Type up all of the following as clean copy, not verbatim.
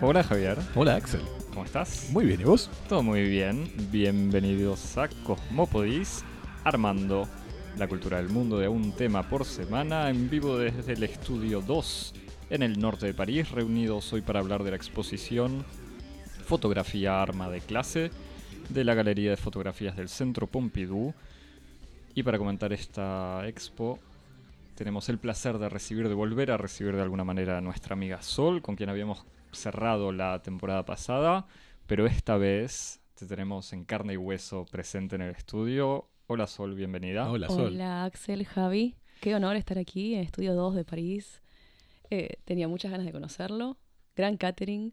Hola Javier. Hola Axel. ¿Cómo estás? Muy bien, ¿y vos? Todo muy bien. Bienvenidos a Cosmópolis Armando, la cultura del mundo de un tema por semana, en vivo desde el Estudio 2, en el norte de París, reunidos hoy para hablar de la exposición Fotografía Arma de Clase, de la Galería de Fotografías del Centro Pompidou. Y para comentar esta expo, tenemos el placer de volver a recibir de alguna manera a nuestra amiga Sol, con quien habíamos cerrado la temporada pasada, pero esta vez te tenemos en carne y hueso presente en el estudio. Hola Sol, bienvenida. Hola Sol. Hola Axel, Javi. Qué honor estar aquí en Estudio 2 de París. Tenía muchas ganas de conocerlo. Gran catering.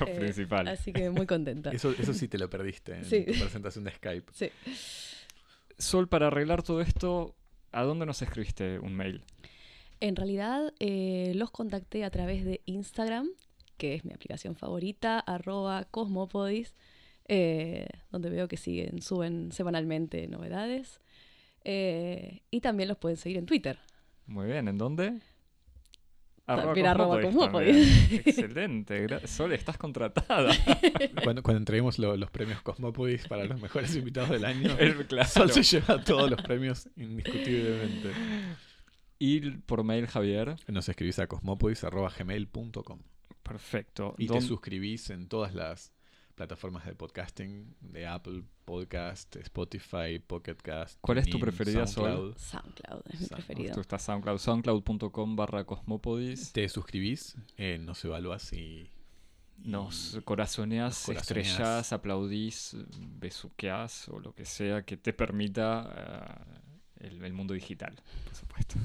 Lo principal. Así que muy contenta. Eso sí te lo perdiste en tu presentación de Skype. Sí. Sol, para arreglar todo esto, ¿a dónde nos escribiste un mail? En realidad los contacté a través de Instagram, que es mi aplicación favorita, @Cosmopodis, donde veo que suben semanalmente novedades. Y también los pueden seguir en Twitter. Muy bien, ¿en dónde? @Cosmopodis. Excelente. Sol, estás contratada. Cuando entreguemos los premios Cosmopodis para los mejores invitados del año, claro. Sol se lleva todos los premios indiscutiblemente. Y por mail, Javier, nos escribís a cosmopodis@gmail.com. Perfecto. Y te suscribís en todas las plataformas de podcasting, de Apple Podcast, Spotify, Pocket Cast. ¿Cuál es tu preferida, SoundCloud? SoundCloud es mi preferida. Tú estás SoundCloud, soundcloud.com/cosmopodis. Te suscribís, nos evaluás y nos corazoneás, estrellás, aplaudís, besuqueás o lo que sea que te permita el mundo digital, por supuesto.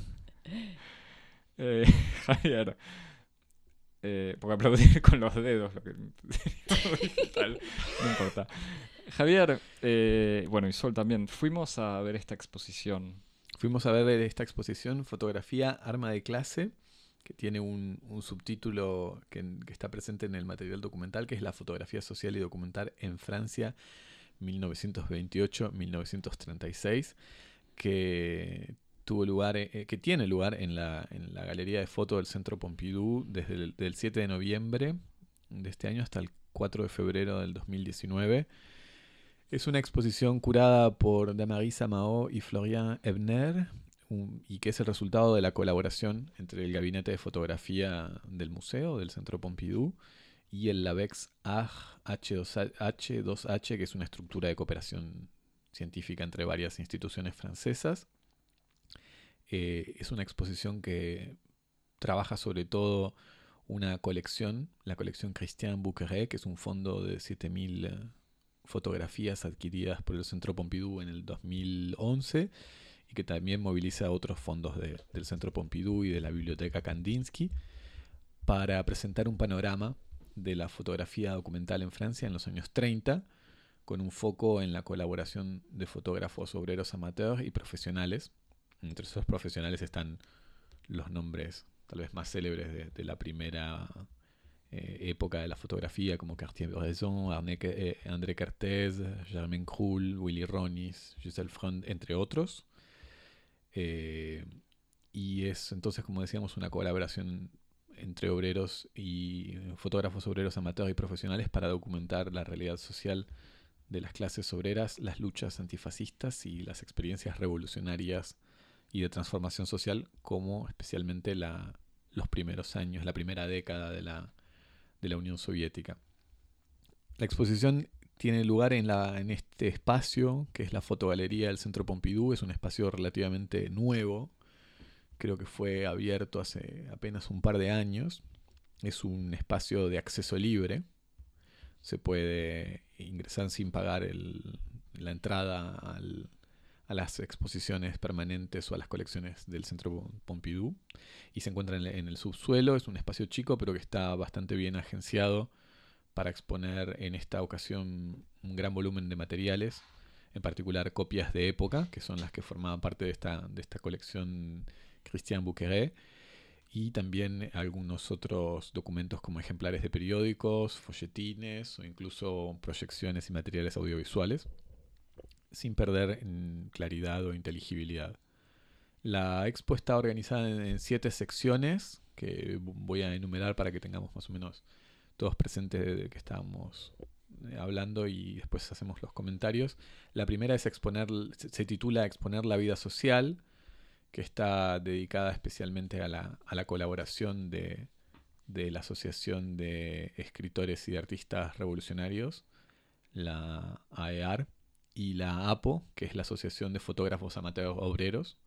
Javier, porque aplaudir con los dedos lo que digital, no importa. Javier, bueno, y Sol también, fuimos a ver esta exposición Fotografía Arma de Clase, que tiene un subtítulo que está presente en el material documental, que es la fotografía social y documental en Francia 1928-1936, que tiene lugar en la Galería de Foto del Centro Pompidou desde del 7 de noviembre de este año hasta el 4 de febrero del 2019. Es una exposición curada por Damaris Mao y Florian Ebner y que es el resultado de la colaboración entre el Gabinete de Fotografía del Museo del Centro Pompidou y el Labex AH H2H, que es una estructura de cooperación científica entre varias instituciones francesas. Es una exposición que trabaja sobre todo una colección, la colección Christian Bouqueret, que es un fondo de 7.000 fotografías adquiridas por el Centro Pompidou en el 2011 y que también moviliza otros fondos del Centro Pompidou y de la Biblioteca Kandinsky para presentar un panorama de la fotografía documental en Francia en los años 30, con un foco en la colaboración de fotógrafos obreros amateurs y profesionales. Entre esos profesionales están los nombres tal vez más célebres de la primera época de la fotografía, como Cartier-Bresson, André Kertész, Germain Krull, Willy Ronis, Gisèle Freund, entre otros. Y es entonces, como decíamos, una colaboración entre obreros y fotógrafos obreros amateurs y profesionales para documentar la realidad social de las clases obreras, las luchas antifascistas y las experiencias revolucionarias y de transformación social, como especialmente los primeros años, la primera década de la Unión Soviética. La exposición tiene lugar en este espacio, que es la fotogalería del Centro Pompidou. Es un espacio relativamente nuevo, creo que fue abierto hace apenas un par de años. Es un espacio de acceso libre, se puede ingresar sin pagar la entrada a las exposiciones permanentes o a las colecciones del Centro Pompidou, y se encuentra en el subsuelo. Es un espacio chico, pero que está bastante bien agenciado para exponer en esta ocasión un gran volumen de materiales, en particular copias de época, que son las que formaban parte de esta colección Christian Bouqueret, y también algunos otros documentos como ejemplares de periódicos, folletines o incluso proyecciones y materiales audiovisuales, sin perder en claridad o inteligibilidad. La expo está organizada en 7 secciones que voy a enumerar para que tengamos más o menos todos presentes de que estábamos hablando y después hacemos los comentarios. La primera es se titula Exponer la vida social, que está dedicada especialmente a la colaboración de la Asociación de Escritores y de Artistas Revolucionarios, la AEAR, y la APO, que es la Asociación de Fotógrafos Amateur Obreros,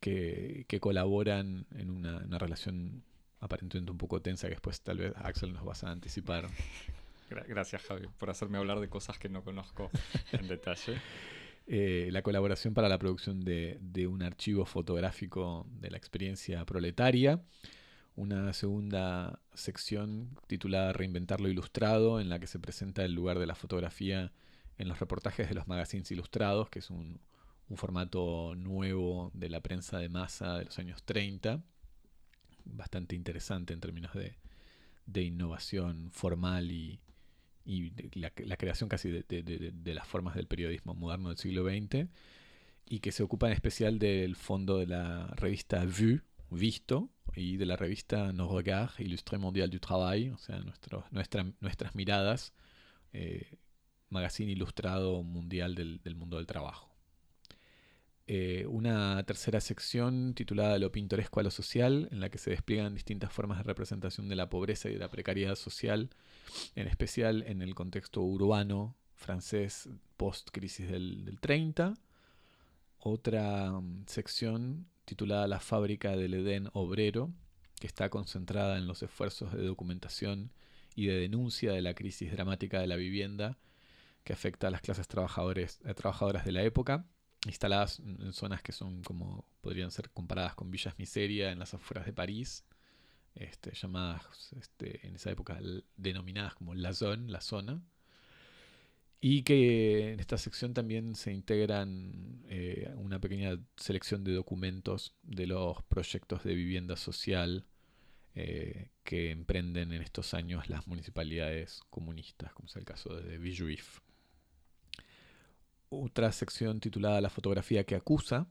que colaboran en una relación aparentemente un poco tensa, que después tal vez Axel nos vas a anticipar. Gracias, Javi, por hacerme hablar de cosas que no conozco en detalle. La colaboración para la producción de un archivo fotográfico de la experiencia proletaria. Una segunda sección titulada Reinventar lo Ilustrado, en la que se presenta el lugar de la fotografía en los reportajes de los magazines ilustrados, que es un formato nuevo de la prensa de masa de los años 30. Bastante interesante en términos de innovación formal y la creación casi de las formas del periodismo moderno del siglo XX, y que se ocupa en especial del fondo de la revista VU, Visto, y de la revista Nos Regards, Illustré Mondial du Travail, o sea, nuestras miradas, magazine ilustrado mundial del mundo del trabajo. Una tercera sección titulada Lo pintoresco a lo social, en la que se despliegan distintas formas de representación de la pobreza y de la precariedad social, en especial en el contexto urbano francés post-crisis del 30. Otra sección titulada La fábrica del Edén obrero, que está concentrada en los esfuerzos de documentación y de denuncia de la crisis dramática de la vivienda que afecta a las clases trabajadoras de la época, instaladas en zonas que son como podrían ser comparadas con villas miseria en las afueras de París, llamadas en esa época denominadas como La Zone, la zona, y que en esta sección también se integran una pequeña selección de documentos de los proyectos de vivienda social que emprenden en estos años las municipalidades comunistas, como es el caso de Villejuif. Otra sección titulada La fotografía que acusa,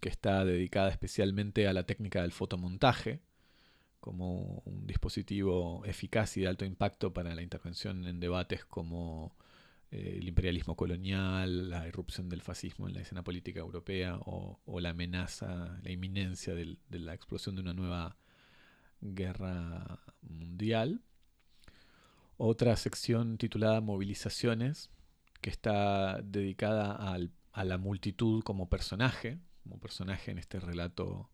que está dedicada especialmente a la técnica del fotomontaje, como un dispositivo eficaz y de alto impacto para la intervención en debates como el imperialismo colonial, la irrupción del fascismo en la escena política europea o la amenaza, la inminencia de la explosión de una nueva guerra mundial. Otra sección titulada Movilizaciones, que está dedicada a la multitud como personaje en este relato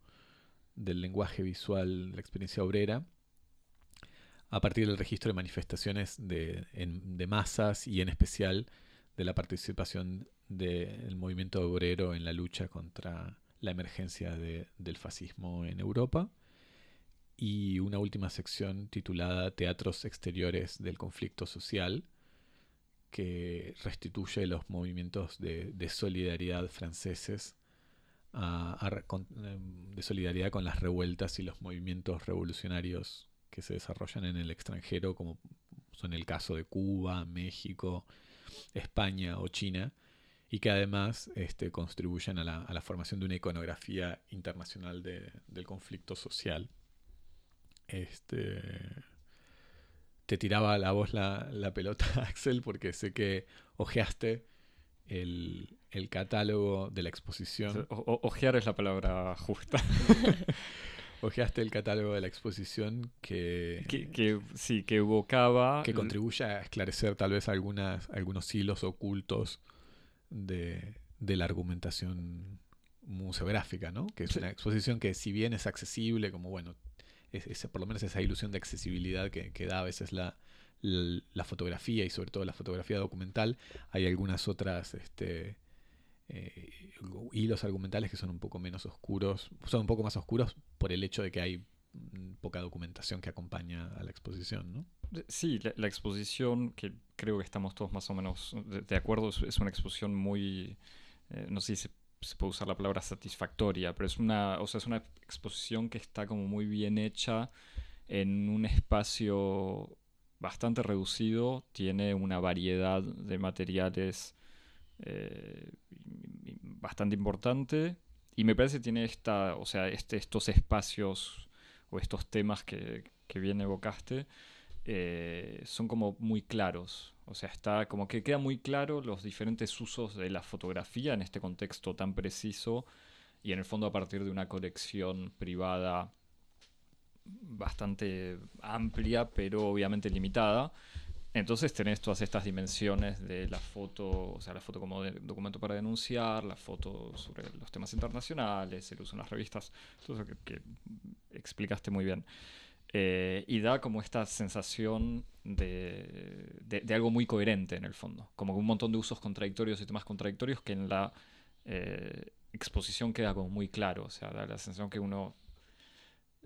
del lenguaje visual de la experiencia obrera, a partir del registro de manifestaciones de masas y en especial de la participación del movimiento obrero en la lucha contra la emergencia del fascismo en Europa. Y una última sección titulada Teatros exteriores del conflicto social, que restituye los movimientos de solidaridad franceses, de solidaridad con las revueltas y los movimientos revolucionarios que se desarrollan en el extranjero, como son el caso de Cuba, México, España o China, y que además contribuyen a la formación de una iconografía internacional del conflicto social. Te tiraba la voz la pelota, Axel, porque sé que ojeaste el catálogo de la exposición. Ojear es la palabra justa. Ojeaste el catálogo de la exposición que evocaba... Que contribuye a esclarecer tal vez algunos hilos ocultos de la argumentación museográfica, ¿no? Que es una exposición que, si bien es accesible, como bueno... por lo menos esa ilusión de accesibilidad que da a veces la fotografía, y sobre todo la fotografía documental, hay algunas otras hilos argumentales que son un poco menos oscuros, son un poco más oscuros por el hecho de que hay poca documentación que acompaña a la exposición, ¿no? Sí, la exposición, que creo que estamos todos más o menos de acuerdo, es una exposición muy, no sé si se puede usar la palabra satisfactoria, pero es una, o sea, es una exposición que está como muy bien hecha en un espacio bastante reducido, tiene una variedad de materiales bastante importante, y me parece que tiene esta, o sea, estos espacios o estos temas que bien evocaste son como muy claros. O sea, está como que queda muy claro los diferentes usos de la fotografía en este contexto tan preciso y en el fondo a partir de una colección privada bastante amplia, pero obviamente limitada. Entonces tenés todas estas dimensiones de la foto, o sea, la foto como documento para denunciar, la foto sobre los temas internacionales, el uso en las revistas, todo eso que explicaste muy bien. Y da como esta sensación de algo muy coherente en el fondo, como un montón de usos contradictorios y temas contradictorios que en la exposición queda como muy claro. O sea, da la sensación que uno,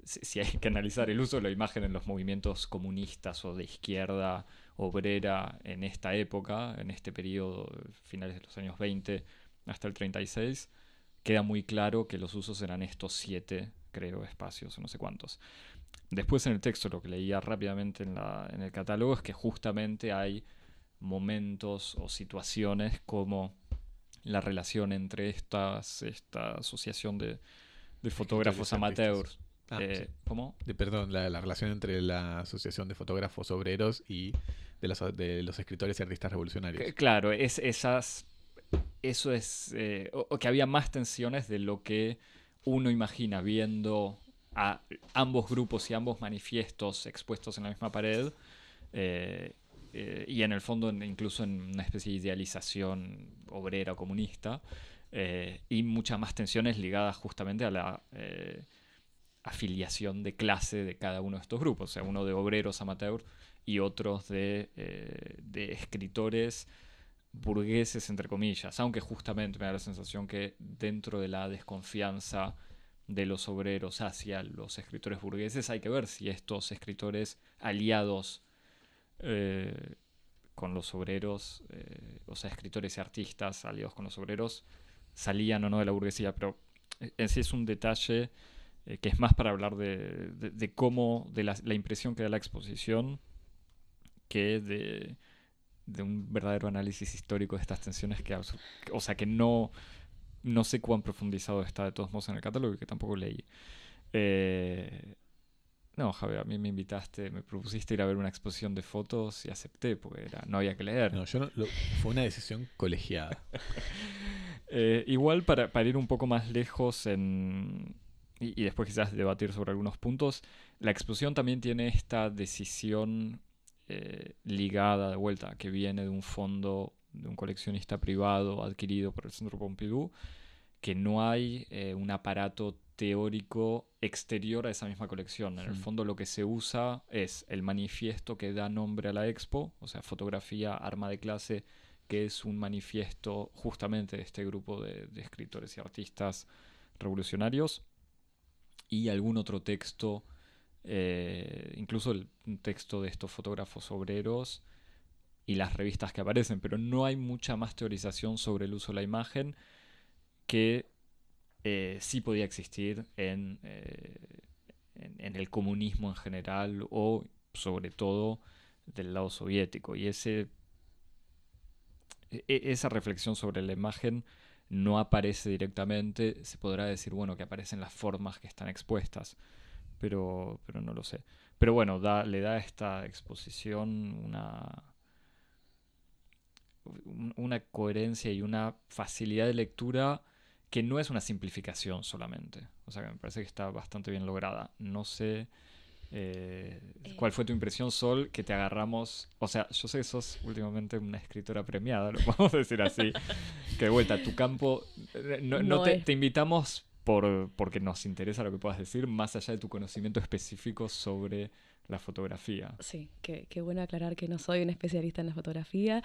si hay que analizar el uso de la imagen en los movimientos comunistas o de izquierda obrera en esta época, en este periodo, finales de los años 20 hasta el 36, queda muy claro que los usos eran estos 7, creo, espacios, no sé cuántos. Después en el texto, lo que leía rápidamente en el catálogo, es que justamente hay momentos o situaciones como la relación entre esta asociación de fotógrafos amateurs. ¿Cómo? Perdón, la relación entre la Asociación de Fotógrafos Obreros y de los escritores y artistas revolucionarios. Claro, que había más tensiones de lo que uno imagina viendo a ambos grupos y ambos manifiestos expuestos en la misma pared, y en el fondo incluso en una especie de idealización obrera o comunista, y muchas más tensiones ligadas justamente a la afiliación de clase de cada uno de estos grupos, o sea, uno de obreros amateur y otros de escritores burgueses, entre comillas, aunque justamente me da la sensación que dentro de la desconfianza de los obreros hacia los escritores burgueses, hay que ver si estos escritores aliados con los obreros, o sea, escritores y artistas aliados con los obreros, salían o no de la burguesía. Pero en sí es un detalle que es más para hablar de cómo, de la impresión que da la exposición, que de un verdadero análisis histórico de estas tensiones que, o sea, que no sé cuán profundizado está de todos modos en el catálogo, que tampoco leí. No, Javier, a mí me invitaste, me propusiste ir a ver una exposición de fotos y acepté, porque no había que leer. No, fue una decisión colegiada. Igual, para ir un poco más lejos y después quizás debatir sobre algunos puntos, la exposición también tiene esta decisión ligada de vuelta, que viene de un fondo de un coleccionista privado adquirido por el Centro Pompidou, que no hay un aparato teórico exterior a esa misma colección. En el fondo lo que se usa es el manifiesto que da nombre a la expo, o sea, Fotografía Arma de Clase, que es un manifiesto justamente de este grupo de escritores y artistas revolucionarios, y algún otro texto, incluso un texto de estos fotógrafos obreros, y las revistas que aparecen, pero no hay mucha más teorización sobre el uso de la imagen que sí podía existir en el comunismo en general, o sobre todo del lado soviético. Y esa reflexión sobre la imagen no aparece directamente. Se podrá decir, bueno, que aparecen las formas que están expuestas, pero no lo sé. Pero bueno, le da a esta exposición una coherencia y una facilidad de lectura que no es una simplificación solamente. O sea, que me parece que está bastante bien lograda. No sé cuál fue tu impresión, Sol, que te agarramos. O sea, yo sé que sos últimamente una escritora premiada, lo podemos decir así. Que de vuelta, tu campo, no te invitamos porque nos interesa lo que puedas decir, más allá de tu conocimiento específico sobre la fotografía. Sí, qué bueno aclarar que no soy un especialista en la fotografía,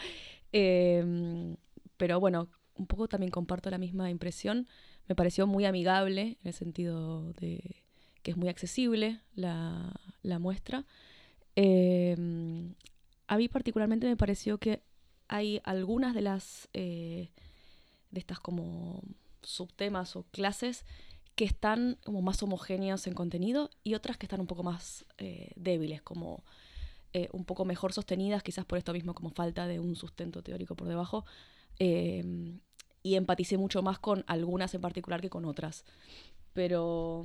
pero bueno, un poco también comparto la misma impresión. Me pareció muy amigable, en el sentido de que es muy accesible la muestra. A mí particularmente me pareció que hay algunas de estas como subtemas o clases que están como más homogéneas en contenido y otras que están un poco más débiles, como un poco mejor sostenidas, quizás por esto mismo, como falta de un sustento teórico por debajo. Y empaticé mucho más con algunas en particular que con otras. Pero...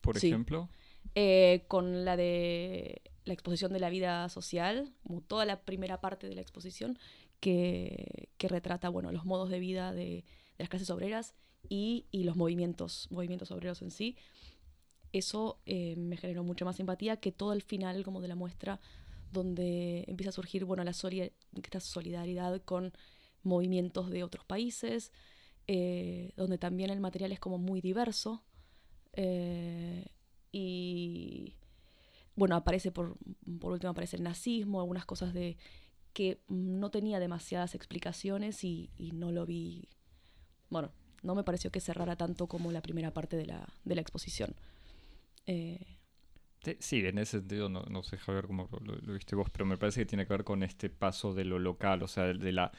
¿Por ejemplo? Con la de la exposición de la vida social, como toda la primera parte de la exposición, que retrata, bueno, los modos de vida de las clases obreras y los movimientos obreros en sí. Eso me generó mucha más empatía que todo el final como de la muestra, donde empieza a surgir, bueno, esta solidaridad con movimientos de otros países, donde también el material es como muy diverso, y bueno, aparece por último aparece el nazismo, algunas cosas de que no tenía demasiadas explicaciones y no lo vi, bueno, no me pareció que cerrara tanto como la primera parte de la exposición. Sí, en ese sentido, no sé, Javier, cómo lo viste vos, pero me parece que tiene que ver con este paso de lo local, o sea, de la...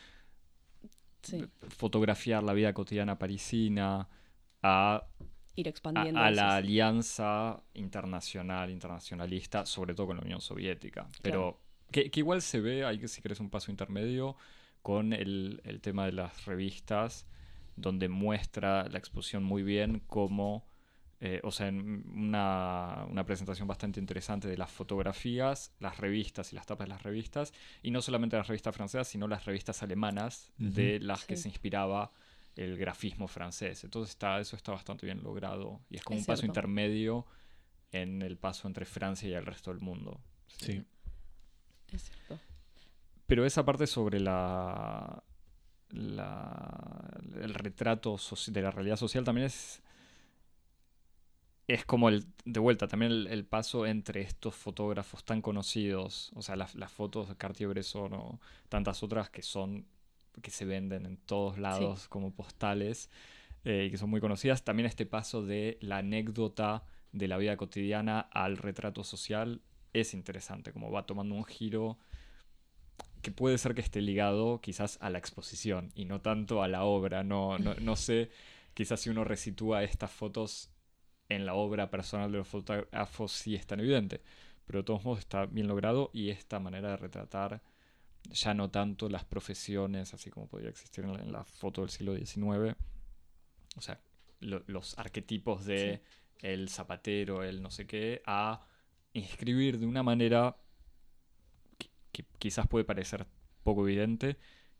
Sí. Fotografiar la vida cotidiana parisina a ir expandiendo a la alianza internacionalista, sobre todo con la Unión Soviética, pero claro, que igual se ve ahí, si querés, un paso intermedio con el tema de las revistas, donde muestra la exposición muy bien como o sea, en una presentación bastante interesante de las fotografías, las revistas y las tapas de las revistas, y no solamente las revistas francesas, sino las revistas alemanas, uh-huh, de las que se inspiraba el grafismo francés. Entonces eso está bastante bien logrado, y es como un paso intermedio en el paso entre Francia y el resto del mundo. Sí. Es cierto. Pero esa parte sobre el retrato de la realidad social también es como de vuelta, también el paso entre estos fotógrafos tan conocidos, o sea, las fotos de Cartier-Bresson o tantas otras que se venden en todos lados, sí, como postales, y que son muy conocidas. También este paso de la anécdota de la vida cotidiana al retrato social es interesante, como va tomando un giro que puede ser que esté ligado quizás a la exposición y no tanto a la obra. No sé, quizás si uno resitúa estas fotos en la obra personal de los fotógrafos sí es tan evidente, pero de todos modos está bien logrado, y esta manera de retratar ya no tanto las profesiones, así como podría existir en la foto del siglo XIX, o sea, los arquetipos de sí, el zapatero, el no sé qué, a inscribir de una manera que quizás puede parecer poco evidente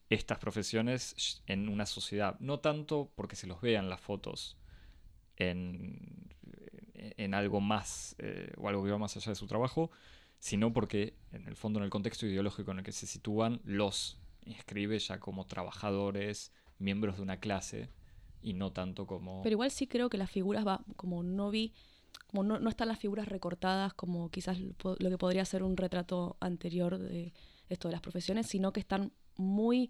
estas profesiones en una sociedad, no tanto porque se los vean las fotos en algo más, o algo que va más allá de su trabajo, sino porque en el fondo, en el contexto ideológico en el que se sitúan, los inscribe ya como trabajadores, miembros de una clase, y no tanto como... Pero igual sí creo que las figuras no están las figuras recortadas como quizás lo que podría ser un retrato anterior de esto de las profesiones, sino que están muy...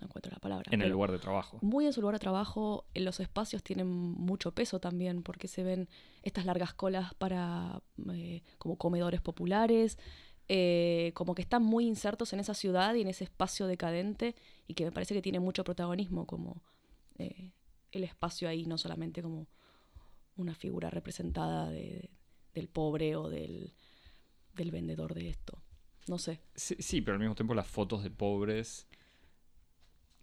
no encuentro la palabra. En el lugar de trabajo. Muy en su lugar de trabajo. Los espacios tienen mucho peso también, porque se ven estas largas colas para como comedores populares, como que están muy insertos en esa ciudad y en ese espacio decadente, y que me parece que tiene mucho protagonismo como el espacio ahí, no solamente como una figura representada del pobre o del vendedor de esto. No sé. Sí, pero al mismo tiempo las fotos de pobres...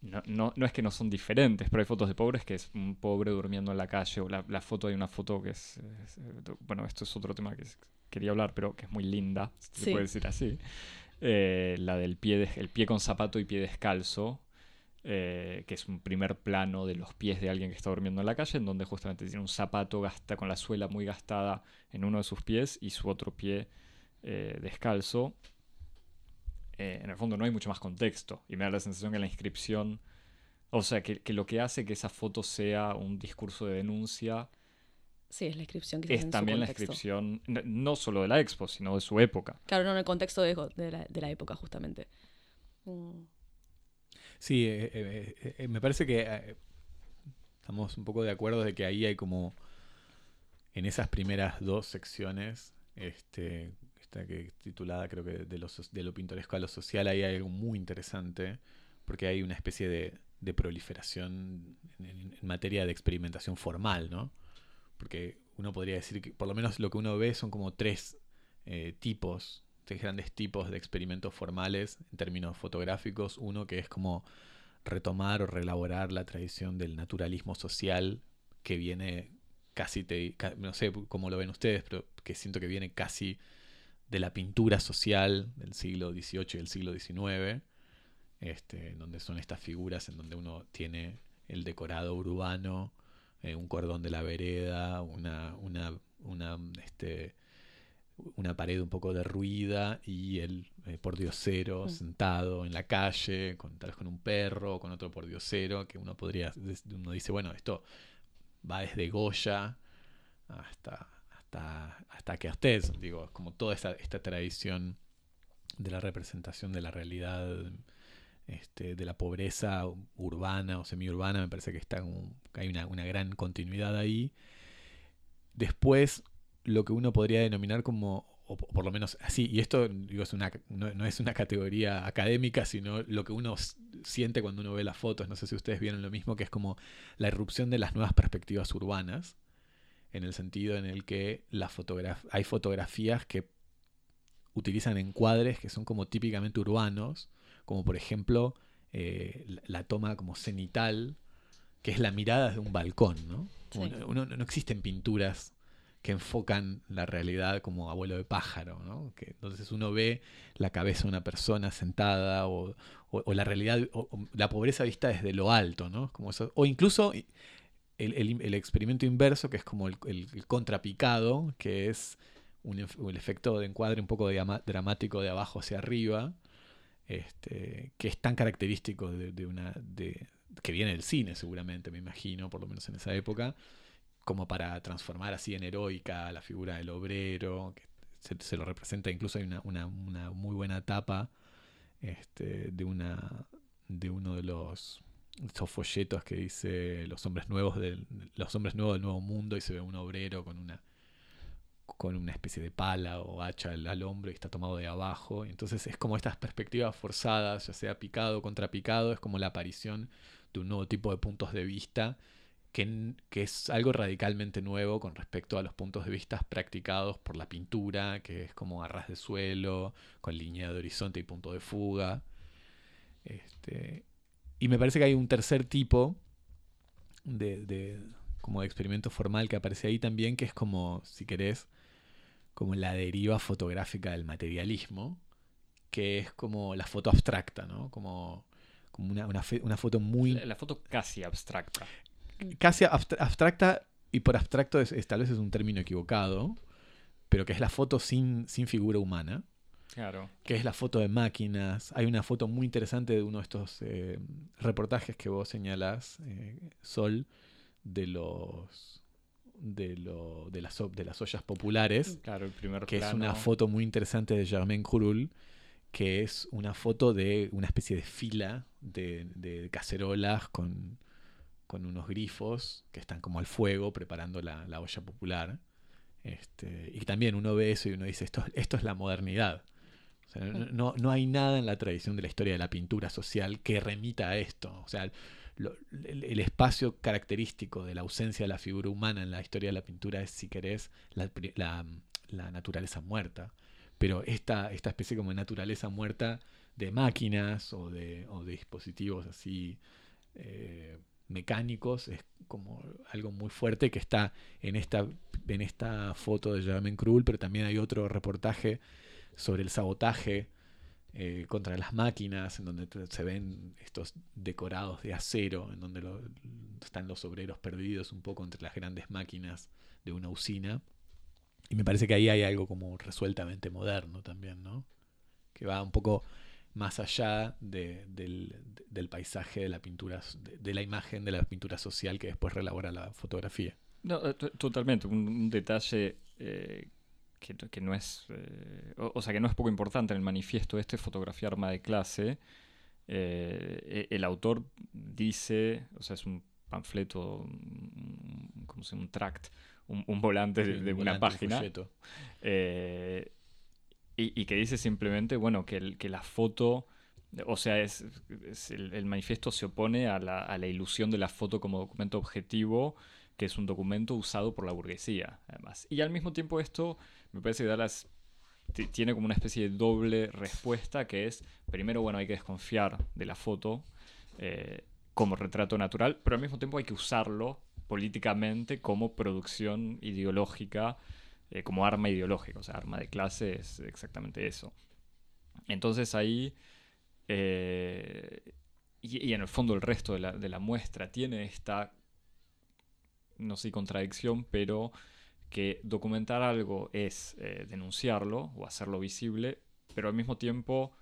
No es que no son diferentes, pero hay fotos de pobres que es un pobre durmiendo en la calle, o hay una foto que es bueno, esto es otro tema que quería hablar, pero que es muy linda, sí, se puede decir así, la del el pie con zapato y pie descalzo, que es un primer plano de los pies de alguien que está durmiendo en la calle, en donde justamente tiene un zapato con la suela muy gastada en uno de sus pies y su otro pie descalzo. En el fondo no hay mucho más contexto, y me da la sensación que la inscripción, o sea, que lo que hace que esa foto sea un discurso de denuncia, sí, es la inscripción, que es también la inscripción no solo de la expo, sino de su época. Claro, no en el contexto de la época, justamente. Sí, me parece que estamos un poco de acuerdo de que ahí hay como, en esas primeras dos secciones, que titulada, creo que de lo pintoresco a lo social, ahí hay algo muy interesante, porque hay una especie de de proliferación en materia de experimentación formal, ¿no? Porque uno podría decir que por lo menos lo que uno ve son como tres grandes tipos de experimentos formales en términos fotográficos. Uno que es como retomar o reelaborar la tradición del naturalismo social, que viene casi, no sé cómo lo ven ustedes, pero que siento que viene casi de la pintura social del siglo XVIII y del siglo XIX, donde son estas figuras en donde uno tiene el decorado urbano, un cordón de la vereda, una pared un poco derruida y el pordiosero sentado en la calle, tal vez con un perro, con otro pordiosero, que uno dice, bueno, esto va desde Goya hasta Kertész, digo, como toda esta tradición de la representación de la realidad, de la pobreza urbana o semiurbana. Me parece que hay una gran continuidad ahí. Después, lo que uno podría denominar como, o por lo menos así, y esto digo, no es una categoría académica, sino lo que uno siente cuando uno ve las fotos, no sé si ustedes vieron lo mismo, que es como la irrupción de las nuevas perspectivas urbanas, en el sentido en el que hay fotografías que utilizan encuadres que son como típicamente urbanos, como por ejemplo la toma como cenital, que es la mirada desde un balcón, ¿no? Sí. No existen pinturas que enfocan la realidad como abuelo de pájaro, ¿no? Que entonces uno ve la cabeza de una persona sentada o la realidad, o la pobreza vista desde lo alto, ¿no? Como eso, o incluso el experimento inverso, que es como el contrapicado, que es el efecto de encuadre un poco dramático de abajo hacia arriba, que es tan característico que viene del cine seguramente, me imagino, por lo menos en esa época, como para transformar así en heroica la figura del obrero, que se lo representa. Incluso hay una muy buena tapa de uno de estos folletos que dice los hombres nuevos del nuevo mundo, y se ve un obrero con una especie de pala o hacha al hombro, y está tomado de abajo. Entonces es como estas perspectivas forzadas, ya sea picado o contrapicado, es como la aparición de un nuevo tipo de puntos de vista, que es algo radicalmente nuevo con respecto a los puntos de vista practicados por la pintura, que es como a ras de suelo, con línea de horizonte y punto de fuga. Y me parece que hay un tercer tipo como de experimento formal que aparece ahí también, que es como, si querés, como la deriva fotográfica del materialismo, que es como la foto abstracta, ¿no? Como una foto muy... La foto casi abstracta. Casi abstracta, y por abstracto tal vez es un término equivocado, pero que es la foto sin figura humana. Claro. Que es la foto de máquinas. Hay una foto muy interesante de uno de estos reportajes que vos señalás, Sol, de las ollas populares. Claro, el primer que plano. Es una foto muy interesante de Germain Krull, que es una foto de una especie de fila de cacerolas con unos grifos que están como al fuego preparando la olla popular. Y también uno ve eso y uno dice, esto es la modernidad. O sea, no hay nada en la tradición de la historia de la pintura social que remita a esto. O sea, el espacio característico de la ausencia de la figura humana en la historia de la pintura es, si querés, la naturaleza muerta. Pero esta especie como de naturaleza muerta de máquinas o de dispositivos así... mecánicos, es como algo muy fuerte que está en esta foto de Germain Krull, pero también hay otro reportaje sobre el sabotaje contra las máquinas, en donde se ven estos decorados de acero, en donde están los obreros perdidos un poco entre las grandes máquinas de una usina. Y me parece que ahí hay algo como resueltamente moderno también, ¿no? Que va un poco más allá del paisaje de la pintura, de la imagen de la pintura social que después reelabora la fotografía. No, totalmente. Un detalle que no es, o sea, que no es poco importante en el manifiesto este, Fotografía Arma de Clase. El autor dice, o sea, es un panfleto, como se llama, un tract, un volante, sí, de un volante, una página. Y que dice simplemente, bueno, que la foto O sea, el manifiesto se opone a la ilusión de la foto como documento objetivo, que es un documento usado por la burguesía, además. Y al mismo tiempo esto me parece que tiene como una especie de doble respuesta, que es, primero, bueno, hay que desconfiar de la foto como retrato natural, pero al mismo tiempo hay que usarlo políticamente como producción ideológica, como arma ideológica. O sea, arma de clase es exactamente eso. Entonces ahí... y en el fondo el resto de la muestra tiene esta, no sé, contradicción, pero que documentar algo es denunciarlo o hacerlo visible, pero al mismo tiempo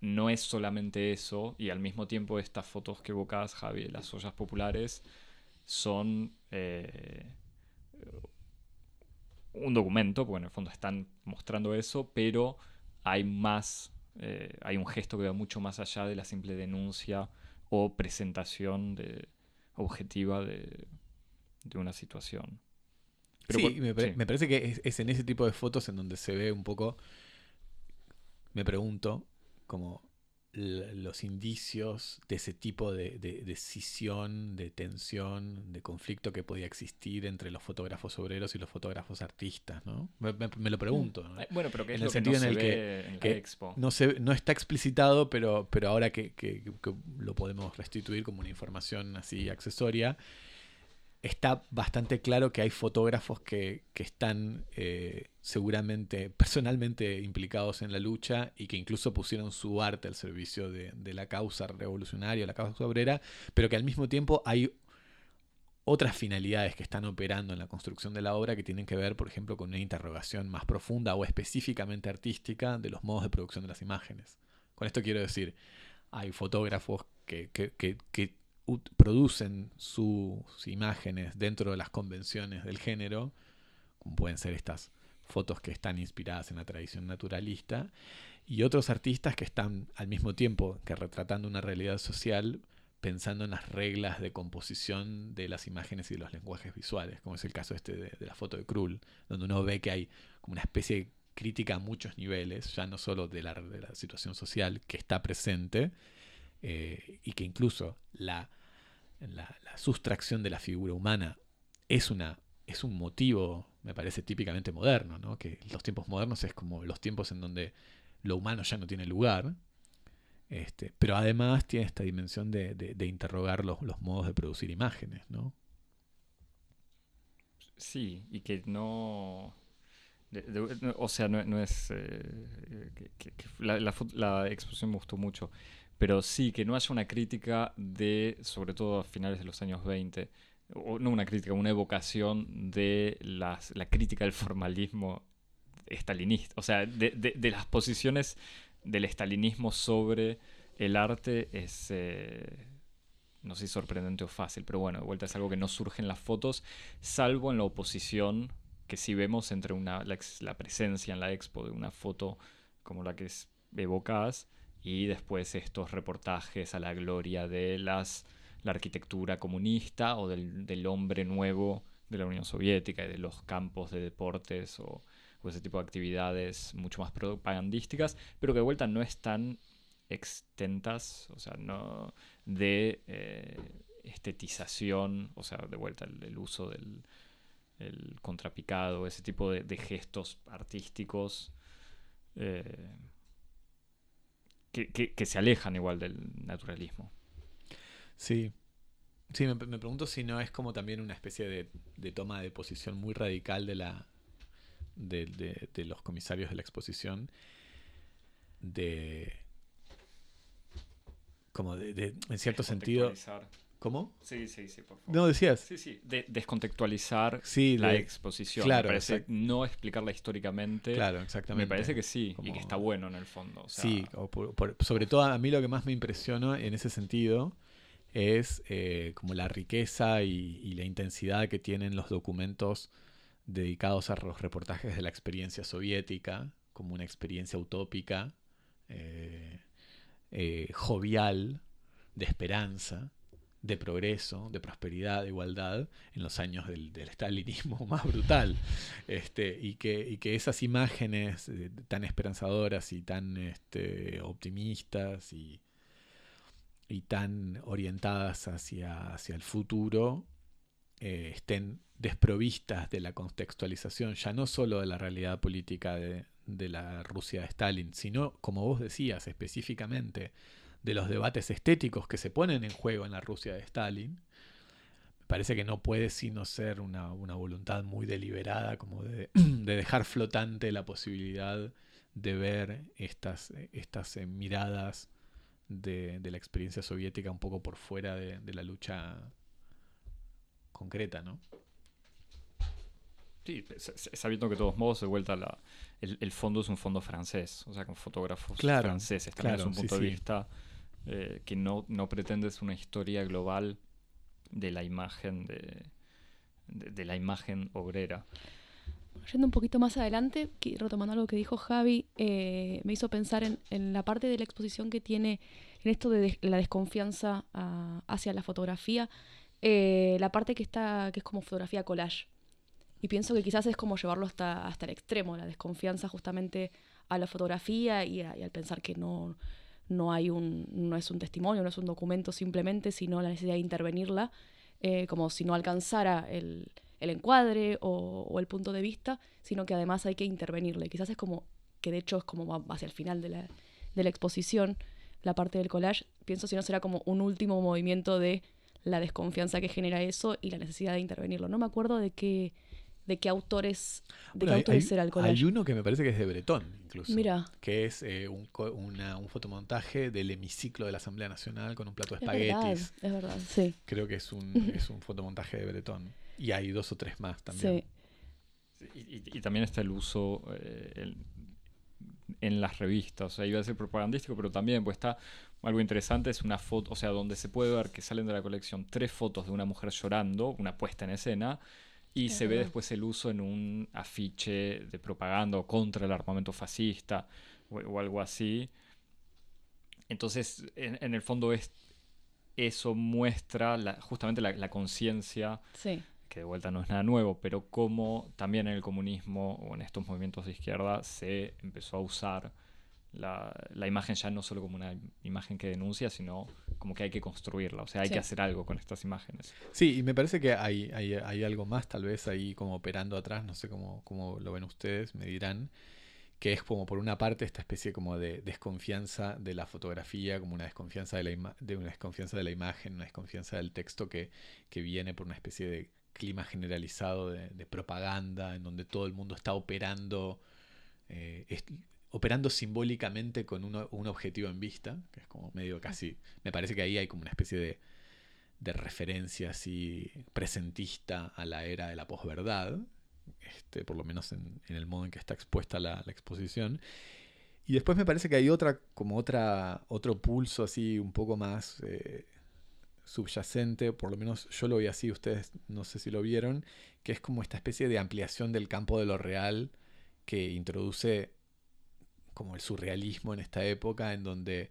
no es solamente eso, y al mismo tiempo estas fotos que evocás, Javi, las ollas populares, son un documento, porque en el fondo están mostrando eso, pero hay más... hay un gesto que va mucho más allá de la simple denuncia o presentación objetiva de una situación. Pero sí, me parece que es en ese tipo de fotos en donde se ve un poco, me pregunto, como los indicios de ese tipo de escisión, de tensión, de conflicto que podía existir entre los fotógrafos obreros y los fotógrafos artistas, ¿no? Me lo pregunto, ¿no? Bueno, pero que es en el sentido en el que Expo no está explicitado, pero ahora que lo podemos restituir como una información así accesoria, está bastante claro que hay fotógrafos que están seguramente personalmente implicados en la lucha y que incluso pusieron su arte al servicio de la causa revolucionaria, la causa obrera, pero que al mismo tiempo hay otras finalidades que están operando en la construcción de la obra que tienen que ver, por ejemplo, con una interrogación más profunda o específicamente artística de los modos de producción de las imágenes. Con esto quiero decir, hay fotógrafos que producen sus imágenes dentro de las convenciones del género, como pueden ser estas fotos que están inspiradas en la tradición naturalista, y otros artistas que están al mismo tiempo que retratando una realidad social, pensando en las reglas de composición de las imágenes y de los lenguajes visuales, como es el caso de la foto de Krull, donde uno ve que hay como una especie de crítica a muchos niveles, ya no solo de la situación social que está presente, y que incluso la sustracción de la figura humana es un motivo, me parece, típicamente moderno, ¿no? Que los tiempos modernos es como los tiempos en donde lo humano ya no tiene lugar, pero además tiene esta dimensión de interrogar los modos de producir imágenes, ¿no? Sí, y que no... o sea, no es... la exposición me gustó mucho. Pero sí, que no haya una crítica sobre todo a finales de los años 20, o no una crítica, una evocación de la crítica del formalismo estalinista, o sea, de las posiciones del estalinismo sobre el arte es, no sé si sorprendente o fácil, pero bueno, de vuelta es algo que no surge en las fotos, salvo en la oposición que sí vemos entre la presencia en la expo de una foto como la que evocás, y después estos reportajes a la gloria de la arquitectura comunista o del hombre nuevo de la Unión Soviética y de los campos de deportes o ese tipo de actividades mucho más propagandísticas, pero que de vuelta no están exentas, o sea, no de estetización, o sea, de vuelta el uso del contrapicado, ese tipo de gestos artísticos que se alejan igual del naturalismo. Sí. Sí, me pregunto si no es como también una especie de toma de posición muy radical de los comisarios de la exposición, de en cierto sentido. ¿Cómo? Sí, por favor. No, decías. Sí, de descontextualizar la exposición. Claro, me parece no explicarla históricamente. Claro, exactamente. Me parece que sí, como... y que está bueno en el fondo. O sea... Sí, sobre todo a mí lo que más me impresiona en ese sentido es como la riqueza y la intensidad que tienen los documentos dedicados a los reportajes de la experiencia soviética, como una experiencia utópica, jovial, de esperanza. de progreso, de prosperidad, de igualdad en los años del stalinismo más brutal, y que esas imágenes tan esperanzadoras y tan optimistas y tan orientadas hacia el futuro estén desprovistas de la contextualización, ya no solo de la realidad política de la Rusia de Stalin, sino, como vos decías específicamente, de los debates estéticos que se ponen en juego en la Rusia de Stalin. Me parece que no puede sino ser una voluntad muy deliberada como de dejar flotante la posibilidad de ver estas miradas de la experiencia soviética un poco por fuera de la lucha concreta, ¿no? Sí, sabiendo que de todos modos, de vuelta, el fondo es un fondo francés, o sea, con fotógrafos franceses. También es un punto de vista que no pretende ser una historia global de la imagen de la imagen obrera. Yendo un poquito más adelante, retomando algo que dijo Javi, me hizo pensar en la parte de la exposición que tiene en esto de la desconfianza hacia la fotografía, la parte que es como fotografía collage. Y pienso que quizás es como llevarlo hasta el extremo, la desconfianza justamente a la fotografía y al pensar que no es un testimonio, no es un documento simplemente, sino la necesidad de intervenirla, como si no alcanzara el encuadre o el punto de vista, sino que además hay que intervenirle. Quizás es como, que de hecho es como hacia el final de la exposición, la parte del collage, pienso si no será como un último movimiento de la desconfianza que genera eso y la necesidad de intervenirlo. No me acuerdo de qué autores era el collage. Hay uno que me parece que es de Breton, incluso. Mira. Que es un fotomontaje del hemiciclo de la Asamblea Nacional con un plato de espaguetis. Es verdad, sí. Creo que es un fotomontaje de Breton. Y hay dos o tres más también. Sí. Y también está el uso en las revistas. O sea, iba a ser propagandístico, pero también, pues está... Algo interesante es una foto, o sea, donde se puede ver que salen de la colección 3 fotos de una mujer llorando, una puesta en escena, y es se verdad. Ve después el uso en un afiche de propaganda o contra el armamento fascista o algo así. Entonces, en el fondo eso muestra justamente la conciencia, sí, que de vuelta no es nada nuevo, pero cómo también en el comunismo o en estos movimientos de izquierda se empezó a usar la imagen ya no solo como una imagen que denuncia, sino como que hay que construirla, o sea, hay que hacer algo con estas imágenes. Sí, y me parece que hay algo más tal vez ahí como operando atrás, no sé cómo lo ven ustedes, me dirán, que es como por una parte esta especie como de desconfianza de la fotografía, como una desconfianza de la imagen, una desconfianza del texto que viene por una especie de clima generalizado de propaganda, en donde todo el mundo está operando... operando simbólicamente con un objetivo en vista, que es como medio casi... Me parece que ahí hay como una especie de referencia así presentista a la era de la posverdad, por lo menos en el modo en que está expuesta la exposición. Y después me parece que hay otro pulso así un poco más subyacente, por lo menos yo lo vi así, ustedes no sé si lo vieron, que es como esta especie de ampliación del campo de lo real que introduce... como el surrealismo en esta época, en donde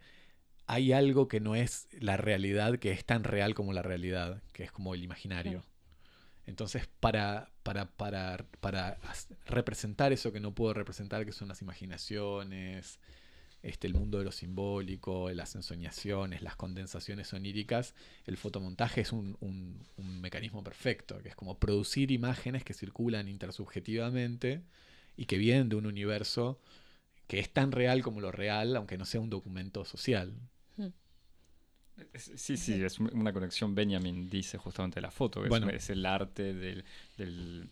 hay algo que no es la realidad, que es tan real como la realidad, que es como el imaginario. Claro. Entonces, para representar eso que no puedo representar, que son las imaginaciones, el mundo de lo simbólico, las ensoñaciones, las condensaciones oníricas, el fotomontaje es un mecanismo perfecto, que es como producir imágenes que circulan intersubjetivamente y que vienen de un universo que es tan real como lo real, aunque no sea un documento social. Sí, es una conexión. Benjamin dice justamente la foto, que bueno, es el arte del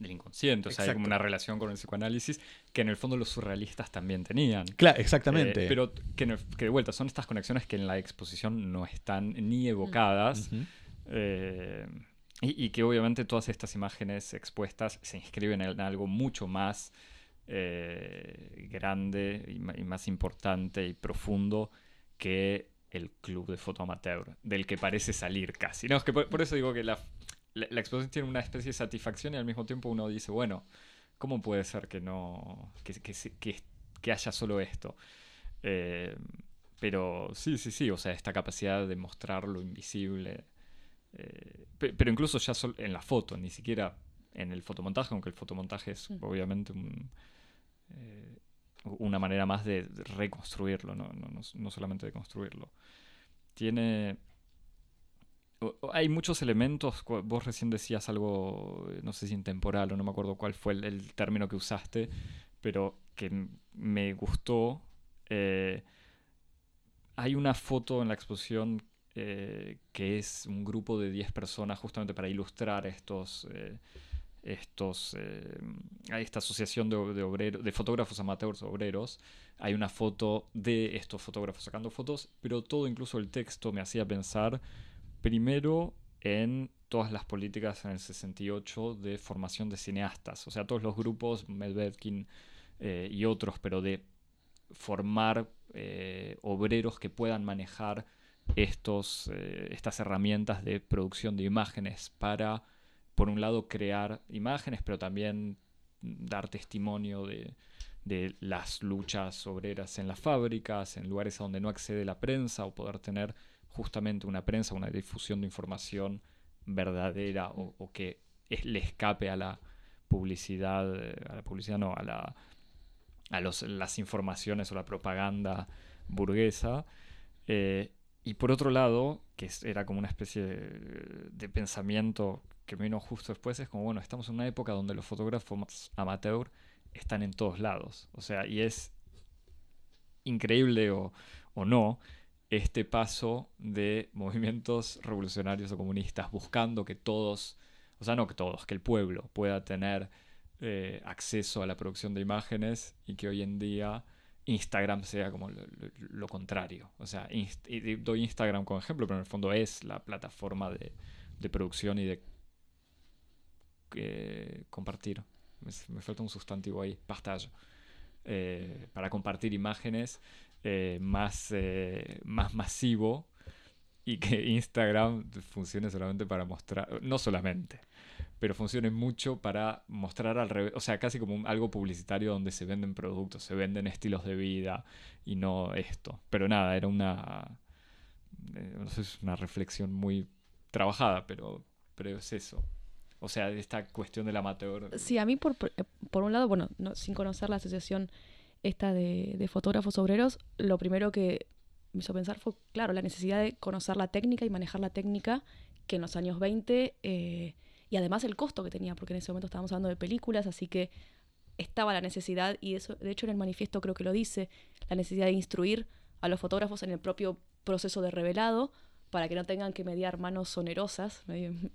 inconsciente, o sea, hay como una relación con el psicoanálisis, que en el fondo los surrealistas también tenían. Claro, exactamente. Pero que de vuelta son estas conexiones que en la exposición no están ni evocadas, uh-huh. Y que obviamente todas estas imágenes expuestas se inscriben en algo mucho más... grande y más importante y profundo que el club de foto amateur, del que parece salir casi. No, es que por eso digo que la exposición tiene una especie de satisfacción y al mismo tiempo uno dice, bueno, ¿cómo puede ser que no, que haya solo esto? Pero sí, o sea, esta capacidad de mostrar lo invisible. Pero incluso ya en la foto, ni siquiera en el fotomontaje, aunque el fotomontaje es obviamente una manera más de reconstruirlo, no solamente de construirlo. Hay muchos elementos. Vos recién decías algo, no sé si intemporal o no me acuerdo cuál fue el término que usaste, pero que me gustó. Hay una foto en la exposición que es un grupo de 10 personas justamente para ilustrar esta asociación de fotógrafos amateurs obreros. Hay una foto de estos fotógrafos sacando fotos, pero todo, incluso el texto, me hacía pensar primero en todas las políticas en el 68 de formación de cineastas. O sea, todos los grupos, Medvedkin y otros, pero de formar obreros que puedan manejar estas herramientas de producción de imágenes para, por un lado, crear imágenes, pero también dar testimonio de las luchas obreras en las fábricas, en lugares a donde no accede la prensa, o poder tener justamente una prensa, una difusión de información verdadera o que le escape a la publicidad, las informaciones o la propaganda burguesa. Y por otro lado, que era como una especie de pensamiento que me vino justo después, es como, bueno, estamos en una época donde los fotógrafos amateur están en todos lados. O sea, y es increíble o no este paso de movimientos revolucionarios o comunistas buscando que todos, o sea, no que todos, que el pueblo pueda tener acceso a la producción de imágenes, y que hoy en día Instagram sea como lo contrario. O sea, doy Instagram como ejemplo, pero en el fondo es la plataforma de producción y de compartir. Me falta un sustantivo ahí, partage. Para compartir imágenes más masivo, y que Instagram funcione solamente para mostrar, no solamente, pero funcione mucho para mostrar al revés, o sea, casi como algo publicitario donde se venden productos, se venden estilos de vida y no esto. Pero nada, era una reflexión muy trabajada, pero es eso. O sea, esta cuestión del amateur. Sí, a mí por un lado, bueno, no, sin conocer la asociación esta de fotógrafos obreros, lo primero que me hizo pensar fue, claro, la necesidad de conocer la técnica y manejar la técnica, que en los años 20, y además el costo que tenía, porque en ese momento estábamos hablando de películas, así que estaba la necesidad, y eso, de hecho, en el manifiesto creo que lo dice, la necesidad de instruir a los fotógrafos en el propio proceso de revelado, para que no tengan que mediar manos onerosas. Me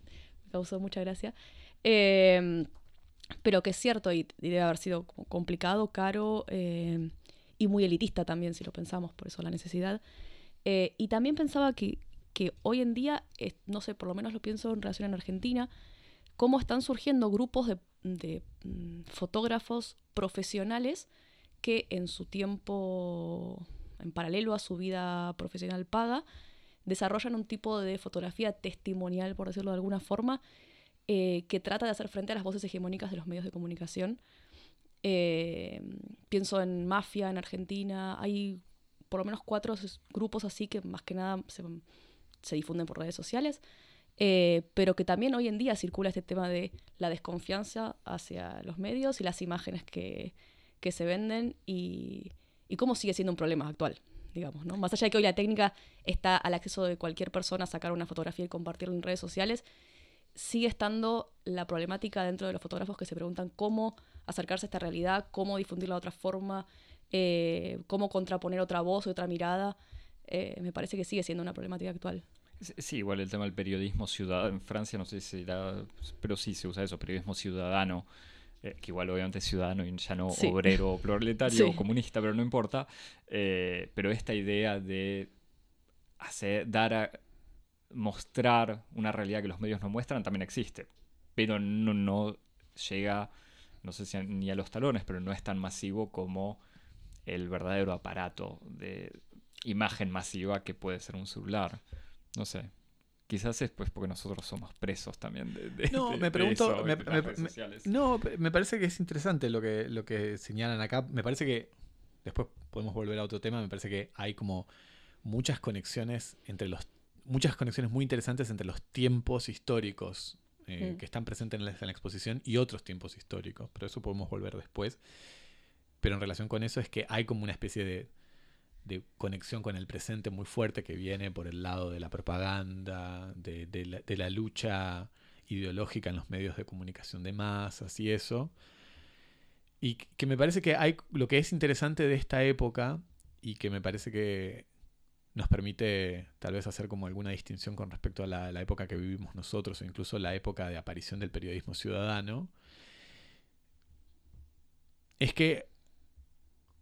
causó mucha gracia. Pero que es cierto, y debe haber sido complicado, caro, y muy elitista también, si lo pensamos, por eso la necesidad. Y también pensaba que hoy en día, no sé, por lo menos lo pienso en relación a Argentina, cómo están surgiendo grupos de fotógrafos profesionales que en su tiempo, en paralelo a su vida profesional paga, desarrollan un tipo de fotografía testimonial, por decirlo de alguna forma, que trata de hacer frente a las voces hegemónicas de los medios de comunicación. Pienso en Mafia, en Argentina. Hay por lo menos 4 grupos así que más que nada se difunden por redes sociales, pero que también hoy en día circula este tema de la desconfianza hacia los medios y las imágenes que se venden, y cómo sigue siendo un problema actual, digamos, ¿no? Más allá de que hoy la técnica está al acceso de cualquier persona, sacar una fotografía y compartirla en redes sociales, sigue estando la problemática dentro de los fotógrafos que se preguntan cómo acercarse a esta realidad, cómo difundirla de otra forma, cómo contraponer otra voz, otra mirada. Me parece que sigue siendo una problemática actual. Sí, igual el tema del periodismo ciudadano, en Francia no sé si era, pero sí se usa eso, periodismo ciudadano, que igual obviamente es ciudadano y ya no sí. Obrero o proletario, sí. O comunista, pero no importa. Pero esta idea de mostrar una realidad que los medios no muestran también existe, pero no llega, no sé si ni a los talones, pero no es tan masivo como el verdadero aparato de imagen masiva que puede ser un celular. No sé, quizás es pues porque nosotros somos presos también me parece que es interesante lo que señalan acá. Me parece que después podemos volver a otro tema. Me parece que hay como muchas conexiones muy interesantes entre los tiempos históricos que están presentes en la exposición y otros tiempos históricos, pero eso podemos volver después. Pero en relación con eso es que hay como una especie de conexión con el presente muy fuerte que viene por el lado de la propaganda, de la lucha ideológica en los medios de comunicación de masas y eso. Y que me parece que hay lo que es interesante de esta época y que me parece que nos permite tal vez hacer como alguna distinción con respecto a la época que vivimos nosotros o incluso la época de aparición del periodismo ciudadano, es que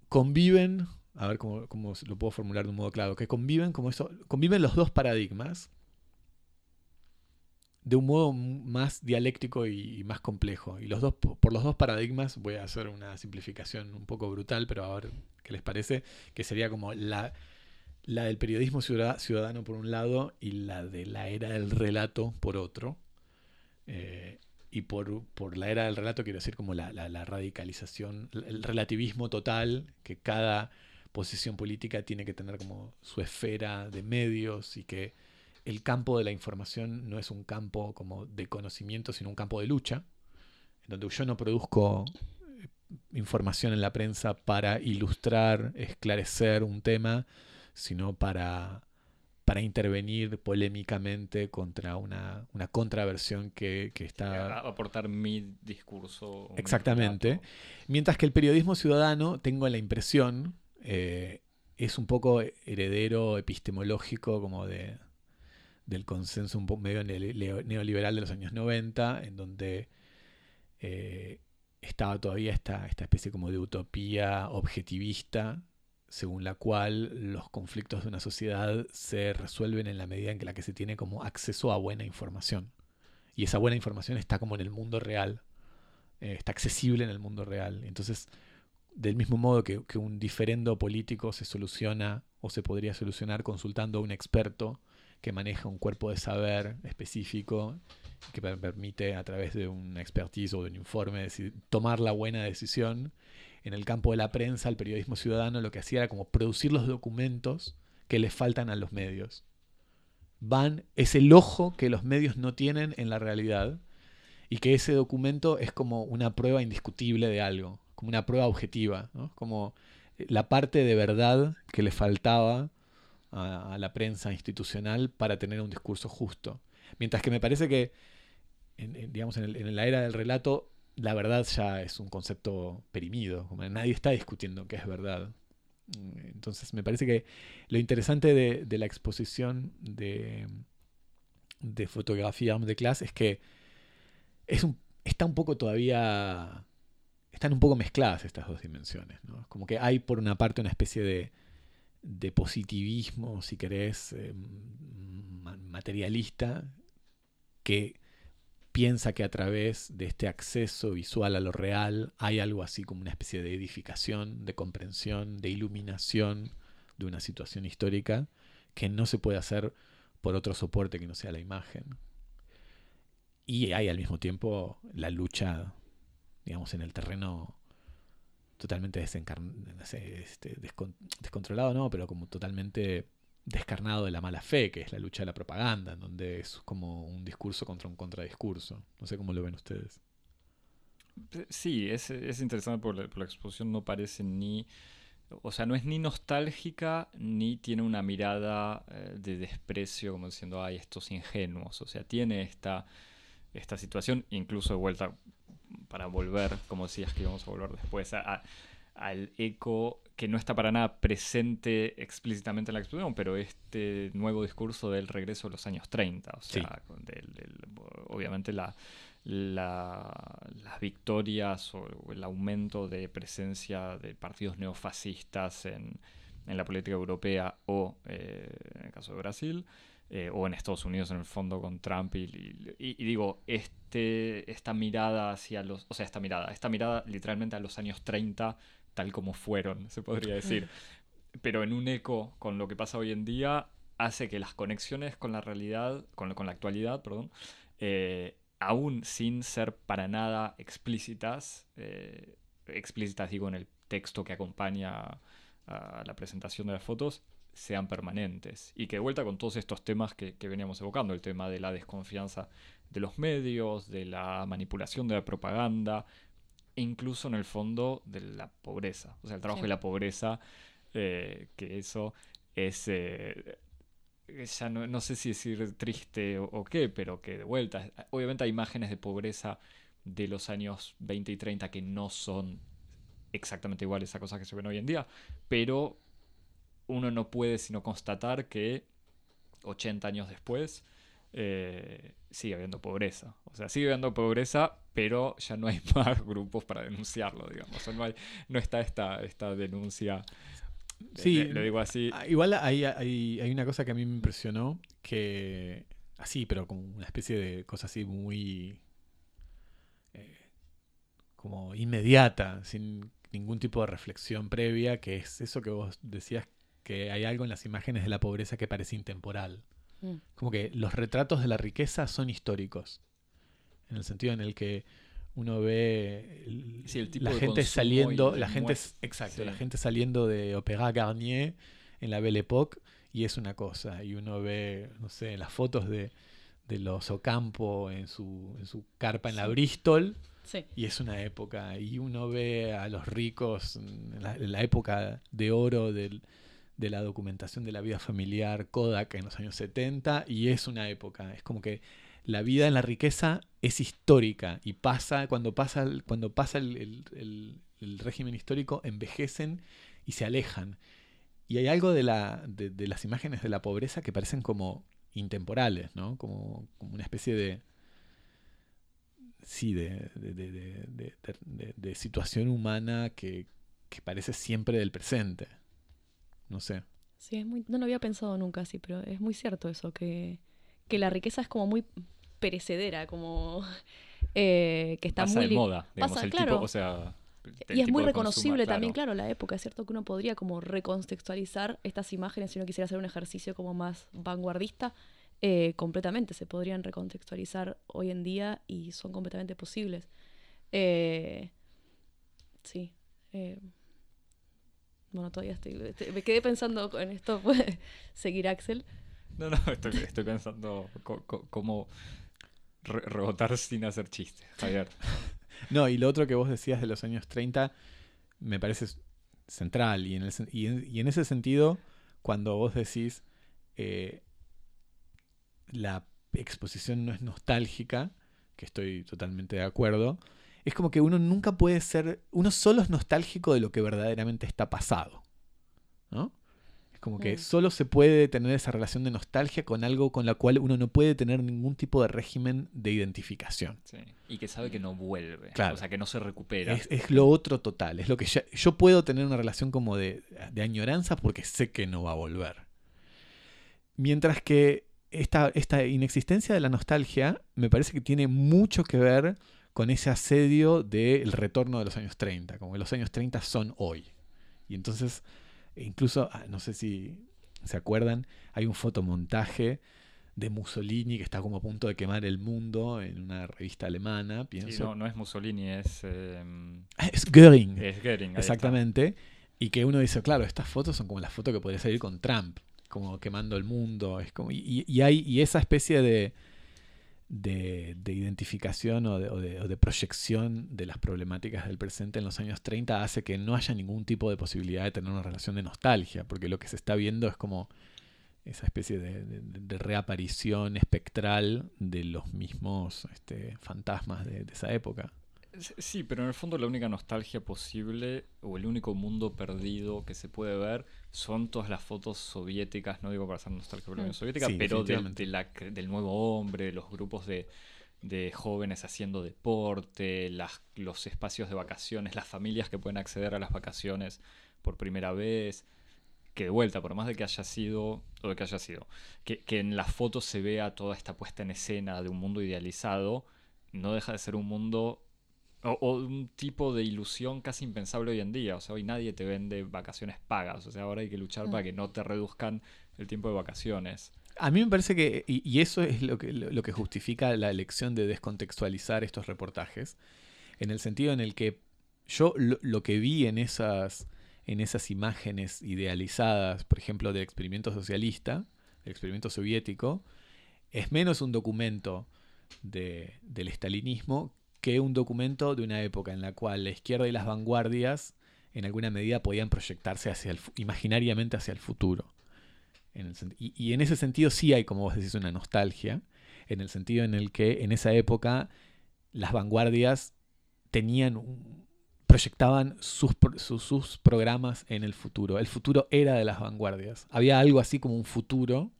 conviven, a ver cómo lo puedo formular de un modo claro, que conviven los dos paradigmas de un modo más dialéctico y más complejo. Y por los dos paradigmas voy a hacer una simplificación un poco brutal, pero a ver qué les parece, que sería como la del periodismo ciudadano por un lado y la de la era del relato por otro. Y por la era del relato quiero decir como la radicalización, el relativismo total, que cada posición política tiene que tener como su esfera de medios y que el campo de la información no es un campo como de conocimiento, sino un campo de lucha, en donde yo no produzco información en la prensa para ilustrar, esclarecer un tema, sino para intervenir polémicamente contra una contraversión que está... Aportar mi discurso. Exactamente. Mientras que el periodismo ciudadano, tengo la impresión, es un poco heredero epistemológico como del consenso un poco medio neoliberal de los años 90, en donde estaba todavía esta especie como de utopía objetivista, según la cual los conflictos de una sociedad se resuelven en la medida en que la que se tiene como acceso a buena información. Y esa buena información está como en el mundo real, está accesible en el mundo real. Entonces, del mismo modo que un diferendo político se soluciona o se podría solucionar consultando a un experto que maneja un cuerpo de saber específico, que permite a través de una expertise o de un informe tomar la buena decisión, en el campo de la prensa, el periodismo ciudadano lo que hacía era como producir los documentos que les faltan a los medios. Es el ojo que los medios no tienen en la realidad y que ese documento es como una prueba indiscutible de algo, como una prueba objetiva, ¿no? Como la parte de verdad que le faltaba a la prensa institucional para tener un discurso justo. Mientras que me parece que, en la era del relato, la verdad ya es un concepto perimido, como nadie está discutiendo qué es verdad. Entonces me parece que lo interesante de la exposición de Fotografía Arma de Clase es que están un poco mezcladas estas dos dimensiones, ¿no? Como que hay por una parte una especie de positivismo, si querés, materialista, que piensa que a través de este acceso visual a lo real hay algo así como una especie de edificación, de comprensión, de iluminación de una situación histórica que no se puede hacer por otro soporte que no sea la imagen. Y hay al mismo tiempo la lucha, digamos, en el terreno totalmente descontrolado, no, pero como totalmente descarnado de la mala fe, que es la lucha de la propaganda, en donde es como un discurso contra un contradiscurso. No sé cómo lo ven ustedes. Sí, es interesante por la exposición. No parece ni... O sea, no es ni nostálgica, ni tiene una mirada de desprecio, como diciendo, ay, estos ingenuos. O sea, tiene esta situación, incluso de vuelta para volver, como decías que íbamos a volver después, al eco que no está para nada presente explícitamente en la exposición, pero este nuevo discurso del regreso de los años 30, o sea, sí. Obviamente las victorias o el aumento de presencia de partidos neofascistas en la política europea o, en el caso de Brasil, o en Estados Unidos en el fondo con Trump y digo, esta mirada literalmente a los años 30 tal como fueron, se podría decir, pero en un eco con lo que pasa hoy en día, hace que las conexiones con la realidad, con la actualidad, perdón, aún sin ser para nada explícitas digo en el texto que acompaña a la presentación de las fotos, sean permanentes. Y que de vuelta con todos estos temas que veníamos evocando, el tema de la desconfianza de los medios, de la manipulación de la propaganda, e incluso en el fondo de la pobreza. O sea, el trabajo de la pobreza, que eso es... ya no sé si decir triste o qué, pero que de vuelta, obviamente hay imágenes de pobreza de los años 20 y 30 que no son exactamente iguales a cosas que se ven hoy en día, pero uno no puede sino constatar que 80 años después sigue habiendo pobreza. O sea, sigue habiendo pobreza, pero ya no hay más grupos para denunciarlo, digamos. O sea, no está esta denuncia... Sí, lo digo así. Igual hay una cosa que a mí me impresionó, que así, pero como una especie de cosa así muy como inmediata, sin ningún tipo de reflexión previa, que es eso que vos decías, que hay algo en las imágenes de la pobreza que parece intemporal. Como que los retratos de la riqueza son históricos, en el sentido en el que uno ve la gente saliendo de Opéra Garnier en la Belle Époque, y es una cosa, y uno ve, no sé, las fotos de los Ocampo en su carpa en la Bristol, y es una época, y uno ve a los ricos en la época de oro de la documentación de la vida familiar, Kodak en los años 70, y es una época. Es como que la vida en la riqueza es histórica y cuando pasa el régimen histórico, envejecen y se alejan. Y hay algo de las imágenes de la pobreza que parecen como intemporales, ¿no? Como una especie de... Sí, de situación humana que parece siempre del presente. No sé. Sí, no lo había pensado nunca así, pero es muy cierto eso, que la riqueza es como muy perecedera, como que está pasa muy... de moda, digamos, pasa, el claro. Tipo, o sea, y es muy reconocible consuma, también, claro, la época. Es cierto que uno podría como recontextualizar estas imágenes si uno quisiera hacer un ejercicio como más vanguardista, completamente, se podrían recontextualizar hoy en día y son completamente posibles. Bueno, todavía me quedé pensando en esto, ¿puede seguir Axel? No, estoy pensando cómo rebotar sin hacer chistes, Javier. No, y lo otro que vos decías de los años 30 me parece central. Y en ese sentido, cuando vos decís la exposición no es nostálgica, que estoy totalmente de acuerdo, es como que uno nunca puede ser... Uno solo es nostálgico de lo que verdaderamente está pasado, ¿no? Como que solo se puede tener esa relación de nostalgia con algo con la cual uno no puede tener ningún tipo de régimen de identificación. Sí. Y que sabe que no vuelve. Claro. O sea, que no se recupera. Es lo otro total. Es lo que yo puedo tener una relación como de añoranza porque sé que no va a volver. Mientras que esta inexistencia de la nostalgia me parece que tiene mucho que ver con ese asedio del retorno de los años 30. Como que los años 30 son hoy. Y entonces... Incluso, no sé si se acuerdan, hay un fotomontaje de Mussolini que está como a punto de quemar el mundo en una revista alemana, pienso. Sí, no es Mussolini, es Göring. Es Göring, exactamente. Y que uno dice, claro, estas fotos son como las fotos que podría salir con Trump, como quemando el mundo. Es como, y esa especie de identificación o de proyección de las problemáticas del presente en los años 30 hace que no haya ningún tipo de posibilidad de tener una relación de nostalgia, porque lo que se está viendo es como esa especie de reaparición espectral de los mismos fantasmas de esa época. Sí, pero en el fondo la única nostalgia posible o el único mundo perdido que se puede ver son todas las fotos soviéticas, no digo para hacer nostalgia por la Unión Soviética, sí, pero del nuevo hombre, de los grupos de jóvenes haciendo deporte, los espacios de vacaciones, las familias que pueden acceder a las vacaciones por primera vez, que de vuelta, por más de que haya sido, o de que haya sido, que en las fotos se vea toda esta puesta en escena de un mundo idealizado, no deja de ser un mundo... O un tipo de ilusión casi impensable hoy en día. O sea, hoy nadie te vende vacaciones pagas. O sea, ahora hay que luchar para que no te reduzcan el tiempo de vacaciones. A mí me parece que... Y eso es lo que justifica la elección de descontextualizar estos reportajes. En el sentido en el que yo lo que vi en esas en esas imágenes idealizadas, por ejemplo, del experimento socialista, del experimento soviético, es menos un documento del estalinismo que un documento de una época en la cual la izquierda y las vanguardias en alguna medida podían proyectarse imaginariamente hacia el futuro. Y en ese sentido sí hay, como vos decís, una nostalgia, en el sentido en el que en esa época las vanguardias proyectaban sus programas en el futuro. El futuro era de las vanguardias. Había algo así como un futuro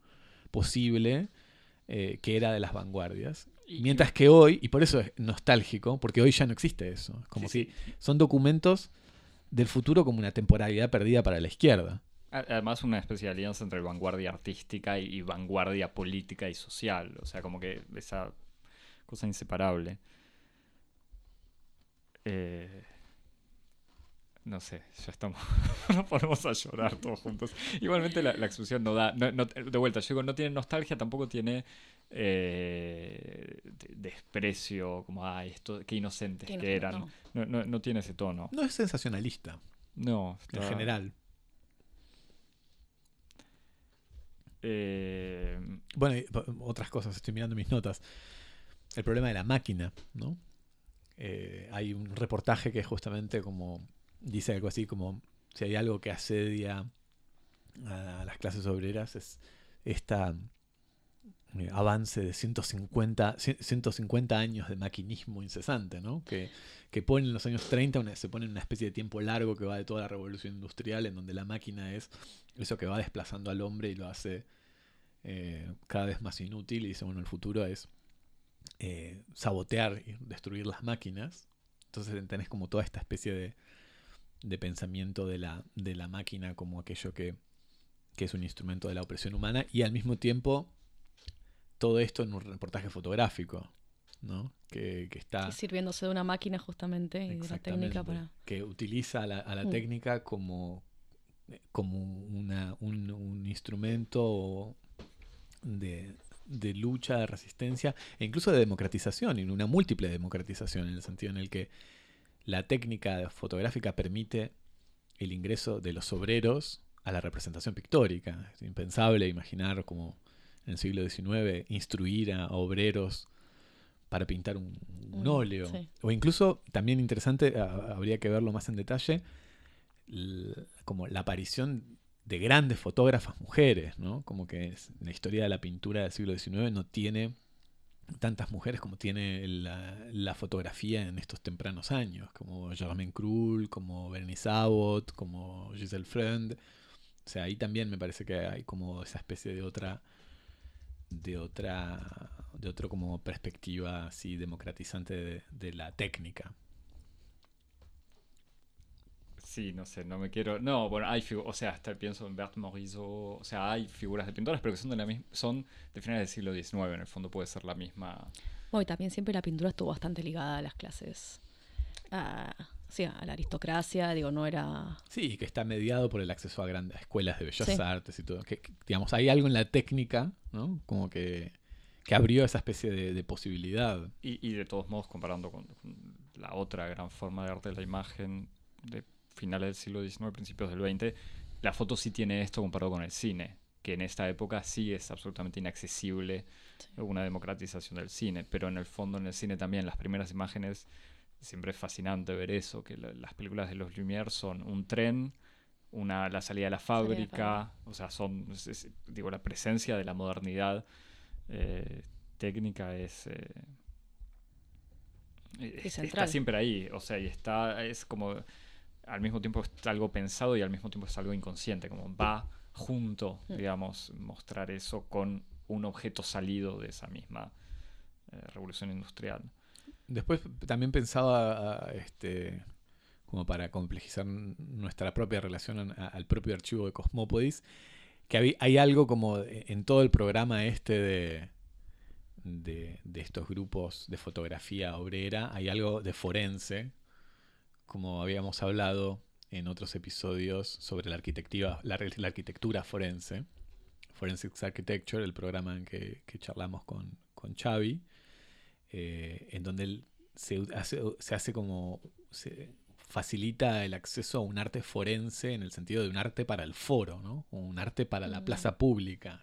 posible que era de las vanguardias. Mientras que hoy, y por eso es nostálgico, porque hoy ya no existe eso. Como sí, si son documentos del futuro como una temporalidad perdida para la izquierda. Además, una especie de alianza entre vanguardia artística y vanguardia política y social. O sea, como que esa cosa inseparable. No sé, ya estamos. Nos ponemos a llorar todos juntos. Igualmente la expresión no da. De vuelta, yo digo, no tiene nostalgia, tampoco tiene desprecio, como, ay, esto, qué inocentes que eran. No tiene ese tono. No es sensacionalista. No, está... en general. Bueno, otras cosas, estoy mirando mis notas. El problema de la máquina, ¿no? Hay un reportaje que justamente como dice algo así como si hay algo que asedia a las clases obreras es esta avance de 150 años de maquinismo incesante, ¿no? Que pone en los años 30 se pone en una especie de tiempo largo que va de toda la revolución industrial, en donde la máquina es eso que va desplazando al hombre y lo hace cada vez más inútil, y dice, bueno, el futuro es sabotear y destruir las máquinas. Entonces tenés como toda esta especie de pensamiento de la máquina como aquello que es un instrumento de la opresión humana, y al mismo tiempo todo esto en un reportaje fotográfico, ¿no? Que está sirviéndose de una máquina justamente y de la técnica para... que utiliza a la técnica como un instrumento de lucha, de resistencia e incluso de democratización, y una múltiple democratización, en el sentido en el que la técnica fotográfica permite el ingreso de los obreros a la representación pictórica. Es impensable imaginar, como en el siglo XIX, instruir a obreros para pintar un óleo. Sí. O incluso, también interesante, habría que verlo más en detalle, como la aparición de grandes fotógrafas mujeres, ¿no? Como que la historia de la pintura del siglo XIX no tiene tantas mujeres como tiene la fotografía en estos tempranos años, como Germain Krull, como Bernice Abbott, como Gisèle Freund. O sea, ahí también me parece que hay como esa especie de otra como perspectiva así democratizante de la técnica. Sí, no sé, no me quiero... No, bueno, hay figuras... O sea, hasta pienso en Bert Morisot... O sea, hay figuras de pintores, pero que son de la misma... Son de finales del siglo XIX, en el fondo puede ser la misma... Bueno, y también siempre la pintura estuvo bastante ligada a las clases... sí, a la aristocracia, digo, no era... Sí, que está mediado por el acceso a grandes escuelas de bellas artes y todo. Que, digamos, hay algo en la técnica, ¿no? Como que abrió esa especie de posibilidad. Y de todos modos, comparando con la otra gran forma de arte de la imagen... de finales del siglo XIX, principios del XX, la foto sí tiene esto comparado con el cine, que en esta época sí es absolutamente inaccesible una democratización del cine, pero en el fondo en el cine también las primeras imágenes, siempre es fascinante ver eso, que las películas de los Lumière son un tren, la salida de la fábrica, o sea, digo, la presencia de la modernidad técnica es... está siempre ahí, o sea, y es como... al mismo tiempo es algo pensado y al mismo tiempo es algo inconsciente, como va junto, digamos, mostrar eso con un objeto salido de esa misma revolución industrial. Después también pensaba, como para complejizar nuestra propia relación al propio archivo de Cosmópolis, que hay algo como en todo el programa de estos grupos de fotografía obrera, hay algo de forense, como habíamos hablado en otros episodios sobre la arquitectura forense, Forensic Architecture, el programa en que charlamos con Xavi, en donde se hace como facilita el acceso a un arte forense en el sentido de un arte para el foro, ¿no? Un arte para la plaza pública.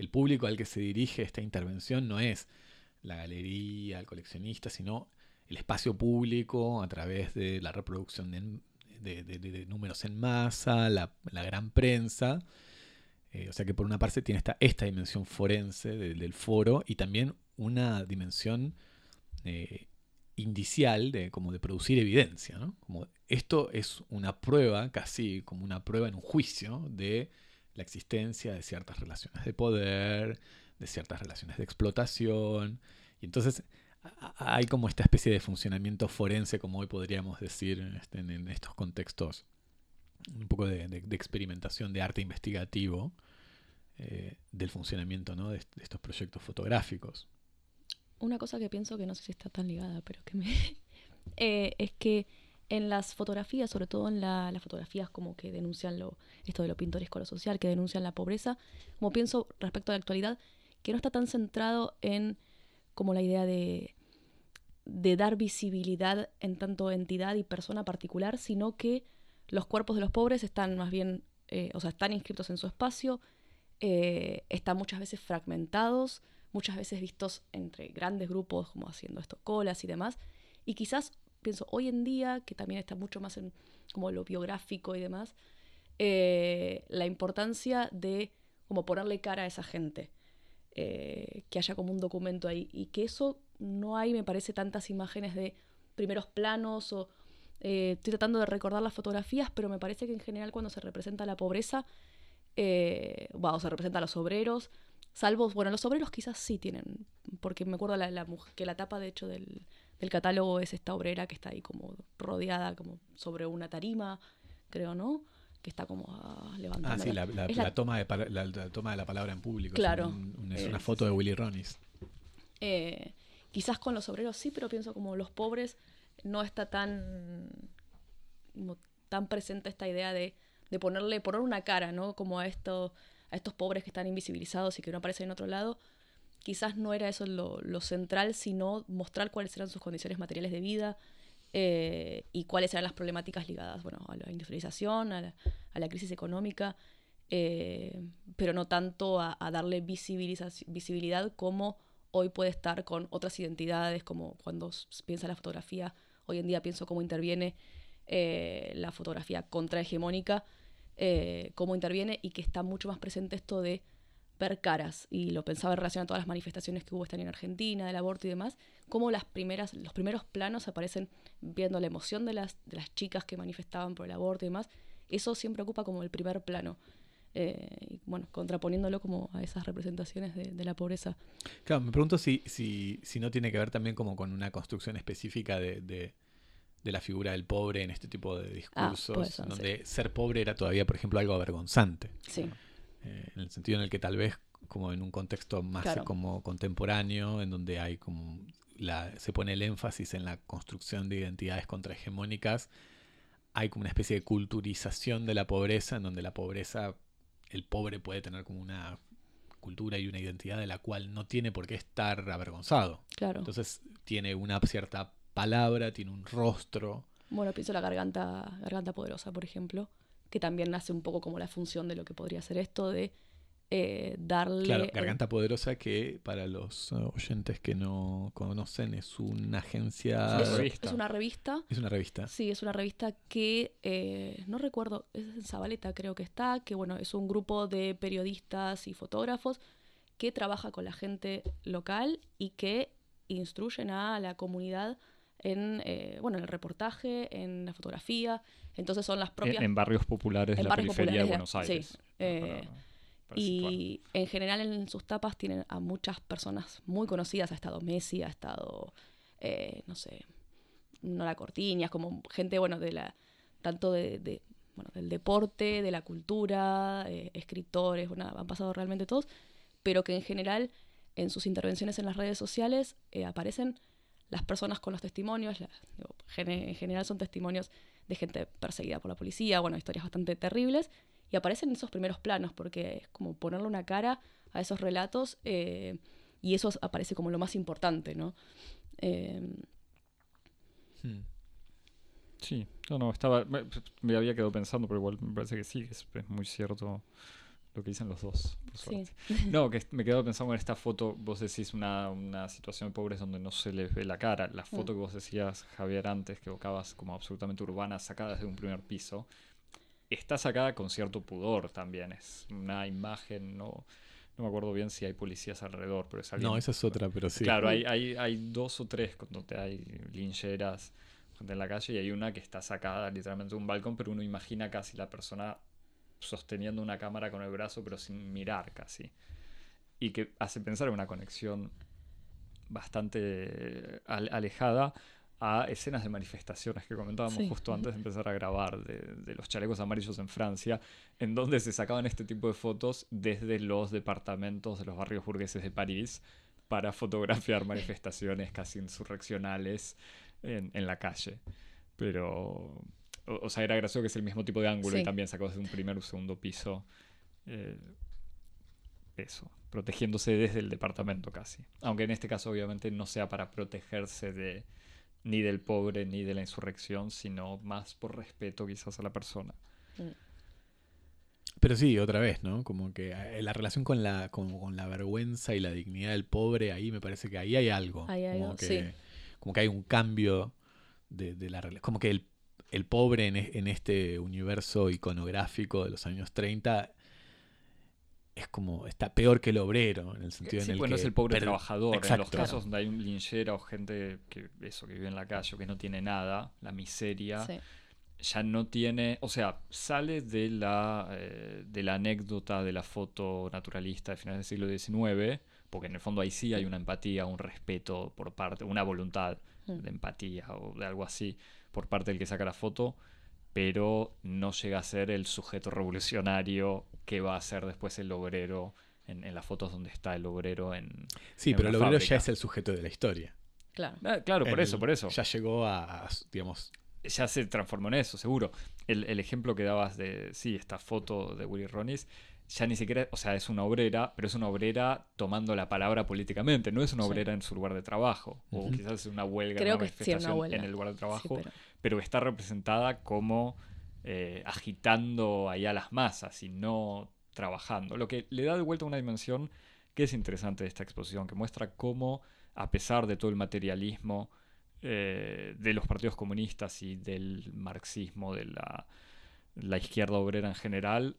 El público al que se dirige esta intervención no es la galería, el coleccionista, sino el espacio público a través de la reproducción de números en masa, la gran prensa. O sea que por una parte tiene esta dimensión forense del foro y también una dimensión indicial de producir evidencia, ¿no? Como esto es una prueba, casi como una prueba en un juicio de la existencia de ciertas relaciones de poder, de ciertas relaciones de explotación. Y entonces hay como esta especie de funcionamiento forense, como hoy podríamos decir en estos contextos, un poco de experimentación de arte investigativo del funcionamiento, ¿no? de estos proyectos fotográficos. Una cosa que pienso, que no sé si está tan ligada, pero que es que en las fotografías, sobre todo en las fotografías como que denuncian esto de lo pintoresco, lo social, que denuncian la pobreza, como pienso respecto a la actualidad, que no está tan centrado en como la idea de dar visibilidad en tanto entidad y persona particular, sino que los cuerpos de los pobres están más bien, están inscritos en su espacio, están muchas veces fragmentados, muchas veces vistos entre grandes grupos, como haciendo esto, colas y demás. Y quizás, pienso, hoy en día, que también está mucho más en como lo biográfico y demás, la importancia de como ponerle cara a esa gente, que haya como un documento ahí. Y que eso no hay, me parece, tantas imágenes de primeros planos o... estoy tratando de recordar las fotografías, pero me parece que en general cuando se representa la pobreza, se representa a los obreros... Salvo, los obreros quizás sí tienen, porque me acuerdo que la tapa de hecho del catálogo es esta obrera que está ahí como rodeada, como sobre una tarima, creo, ¿no? Que está como levantando. Ah, sí, la toma de la palabra en público. Claro. Es una foto de Willy Ronis. Quizás con los obreros sí, pero pienso como los pobres no está tan presente esta idea de poner una cara, ¿no? Como a esto... a estos pobres que están invisibilizados y que no aparecen en otro lado, quizás no era eso lo central, sino mostrar cuáles eran sus condiciones materiales de vida y cuáles eran las problemáticas ligadas a la industrialización, a la crisis económica, pero no tanto a darle visibilidad como hoy puede estar con otras identidades, como cuando piensa la fotografía, hoy en día pienso cómo interviene la fotografía contrahegemónica, cómo interviene y que está mucho más presente esto de ver caras, y lo pensaba en relación a todas las manifestaciones que hubo en Argentina, del aborto y demás, cómo los primeros planos aparecen viendo la emoción de las chicas que manifestaban por el aborto y demás. Eso siempre ocupa como el primer plano, contraponiéndolo como a esas representaciones de la pobreza. Claro, me pregunto si no tiene que ver también como con una construcción específica de la figura del pobre en este tipo de discursos, donde ser pobre era todavía, por ejemplo, algo avergonzante. Sí. En el sentido en el que tal vez, como en un contexto más como contemporáneo, en donde hay como se pone el énfasis en la construcción de identidades contrahegemónicas, hay como una especie de culturización de la pobreza, en donde el pobre puede tener como una cultura y una identidad de la cual no tiene por qué estar avergonzado. Claro. Entonces tiene una cierta palabra, tiene un rostro. Bueno, pienso la garganta poderosa, por ejemplo, que también hace un poco como la función de lo que podría ser esto de darle... Claro, Garganta Poderosa, que para los oyentes que no conocen es una agencia... Es una revista. Sí, es una revista que, no recuerdo, es en Zabaleta creo que está, que es un grupo de periodistas y fotógrafos que trabaja con la gente local y que instruyen a la comunidad en el reportaje, en la fotografía. Entonces son las propias... En barrios populares de la periferia de Buenos Aires. Sí. Y situarlo. En general en sus tapas tienen a muchas personas muy conocidas. Ha estado Messi, ha estado, Nora Cortiñas, como gente, del deporte, de la cultura, escritores, han pasado realmente todos, pero que en general en sus intervenciones en las redes sociales aparecen las personas con los testimonios, en general son testimonios de gente perseguida por la policía, historias bastante terribles, y aparecen esos primeros planos, porque es como ponerle una cara a esos relatos, y eso aparece como lo más importante, ¿no? Sí, no, estaba, me había quedado pensando, pero igual me parece que sí, es muy cierto lo que dicen los dos, por suerte. Sí. No, que me quedaba pensando en esta foto, vos decís una situación de pobres donde no se les ve la cara. La foto que vos decías, Javier, antes, que evocabas como absolutamente urbana, sacada desde un primer piso, está sacada con cierto pudor también. Es una imagen, no me acuerdo bien si hay policías alrededor, pero es alguien... No, esa es otra, pero sí. Claro, hay dos o tres donde hay lincheras, gente en la calle, y hay una que está sacada literalmente de un balcón, pero uno imagina casi la persona sosteniendo una cámara con el brazo, pero sin mirar casi. Y que hace pensar en una conexión bastante alejada a escenas de manifestaciones que comentábamos justo antes de empezar a grabar, de los chalecos amarillos en Francia, en donde se sacaban este tipo de fotos desde los departamentos de los barrios burgueses de París para fotografiar manifestaciones casi insurreccionales en la calle. Pero... O sea, era gracioso que es el mismo tipo de ángulo y también sacó desde un primer o segundo piso. Eso, protegiéndose desde el departamento casi. Aunque en este caso obviamente no sea para protegerse de ni del pobre ni de la insurrección, sino más por respeto quizás a la persona. Pero sí, otra vez, ¿no? Como que la relación con la vergüenza y la dignidad del pobre, ahí me parece que ahí hay algo. Ahí hay algo, sí. Como que hay un cambio de la relación. Como que el pobre en este universo iconográfico de los años 30 es como, está peor que el obrero, en el sentido en el que... Sí, no es el pobre trabajador. Exacto. En los casos donde hay un linchera o gente que vive en la calle o que no tiene nada, la miseria, ya no tiene... O sea, sale de la anécdota de la foto naturalista de finales del siglo XIX, porque en el fondo ahí sí hay una empatía, un respeto por parte, una voluntad de empatía o de algo así, por parte del que saca la foto, pero no llega a ser el sujeto revolucionario que va a ser después el obrero en las fotos donde está el obrero en... Sí, en pero el obrero fábrica. Ya es el sujeto de la historia. Claro, claro, por eso. Ya llegó a, digamos... Ya se transformó en eso, seguro. El ejemplo que dabas de, sí, esta foto de Willy Ronis, ya ni siquiera, o sea, es una obrera, pero es una obrera tomando la palabra políticamente, no es una obrera en su lugar de trabajo, o quizás es una huelga, creo, una manifestación que sí, una huelga en el lugar de trabajo, sí, pero está representada como agitando ahí a las masas y no trabajando, lo que le da de vuelta una dimensión que es interesante de esta exposición, que muestra cómo, a pesar de todo el materialismo de los partidos comunistas y del marxismo, de la izquierda obrera en general,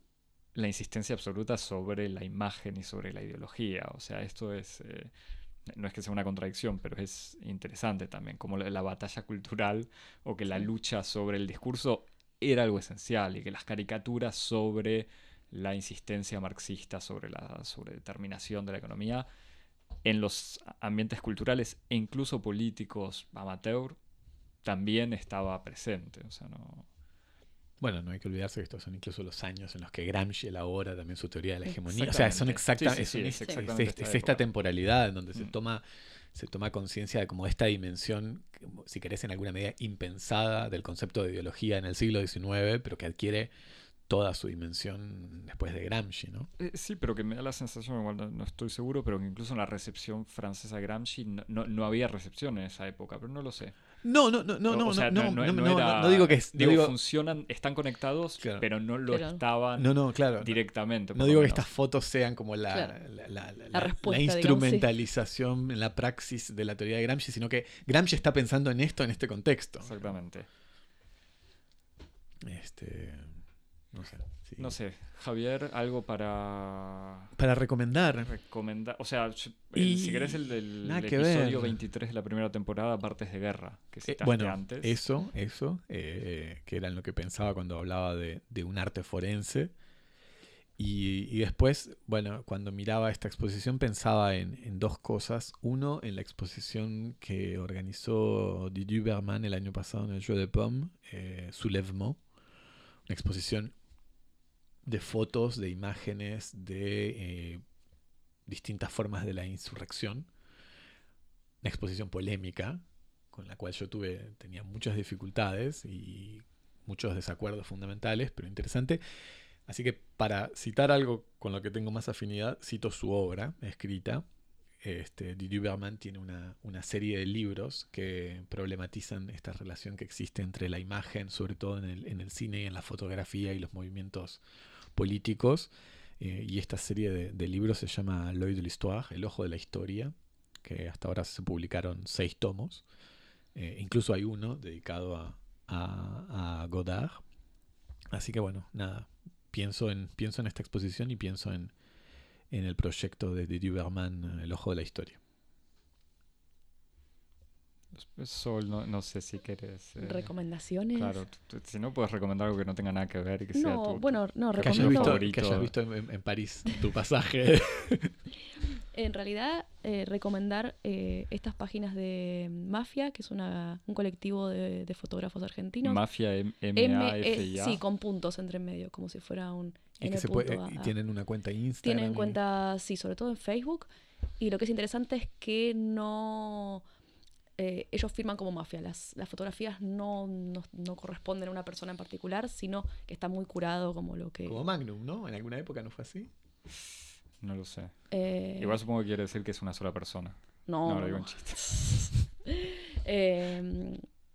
la insistencia absoluta sobre la imagen y sobre la ideología. O sea, esto es... no es que sea una contradicción, pero es interesante también, como la batalla cultural, o que la lucha sobre el discurso era algo esencial, y que las caricaturas sobre la insistencia marxista, sobre la sobredeterminación de la economía, en los ambientes culturales e incluso políticos amateur, también estaba presente. O sea, no... Bueno, no hay que olvidarse que estos son incluso los años en los que Gramsci elabora también su teoría de la hegemonía. O sea, son es esta temporalidad en donde se toma conciencia de como esta dimensión, si querés, en alguna medida impensada del concepto de ideología en el siglo XIX, pero que adquiere toda su dimensión después de Gramsci, ¿no? Sí, pero que me da la sensación, igual no estoy seguro, pero que incluso en la recepción francesa de Gramsci no había recepción en esa época, pero no lo sé. No digo que... Digo, funcionan, están conectados, claro, pero no lo estaban directamente. No digo que estas fotos sean como la instrumentalización, digamos, en la praxis de la teoría de Gramsci, sino que Gramsci está pensando en esto, en este contexto. Exactamente. No sé, Javier, algo para recomendar. O sea, si querés el episodio 23 de la primera temporada, Partes de Guerra, que citaste antes. Eso, que era en lo que pensaba cuando hablaba de un arte forense. Y después, cuando miraba esta exposición pensaba en dos cosas. Uno, en la exposición que organizó Didi-Huberman el año pasado en el Jeu de Pomme, Soulèvement, una exposición de fotos, de imágenes, de distintas formas de la insurrección. Una exposición polémica, con la cual yo tenía muchas dificultades y muchos desacuerdos fundamentales, pero interesante. Así que para citar algo con lo que tengo más afinidad, cito su obra escrita, Didi-Huberman tiene una serie de libros que problematizan esta relación que existe entre la imagen, sobre todo en el cine y en la fotografía y los movimientos políticos. Y esta serie de libros se llama L'Œil de l'histoire, El Ojo de la Historia, que hasta ahora se publicaron 6 tomos. Incluso hay uno dedicado a Godard. Así que bueno, nada, pienso en esta exposición y pienso en el proyecto de Didi-Huberman, El Ojo de la Historia. Sol, no sé si quieres... ¿recomendaciones? Claro, si no puedes recomendar algo que no tenga nada que ver y que sea tu... Bueno, no, que hayas visto en París tu pasaje. En realidad, recomendar estas páginas de Mafia, que es un colectivo de fotógrafos argentinos. Mafia, M-A-F-I-A. Sí, con puntos entre medio, como si fuera un... Y que se puede, tienen una cuenta en Instagram. Tienen cuenta, sí, sobre todo en Facebook. Y lo que es interesante es que no... ellos firman como Mafia. Las fotografías no corresponden a una persona en particular, sino que está muy curado como lo que... Como Magnum, ¿no? ¿En alguna época no fue así? No lo sé. Igual supongo que quiere decir que es una sola persona. No, lo digo en chiste.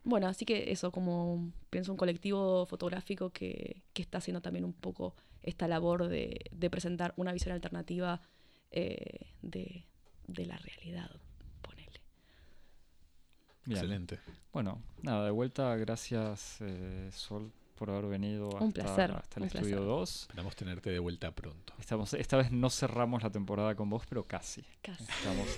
Bueno, así que eso, como pienso un colectivo fotográfico que está haciendo también un poco esta labor de presentar una visión alternativa de la realidad. Bien. Excelente. Bueno, nada, de vuelta, gracias Sol por haber venido hasta el Estudio 2. Esperamos tenerte de vuelta pronto. Esta vez no cerramos la temporada con vos, pero casi. Estamos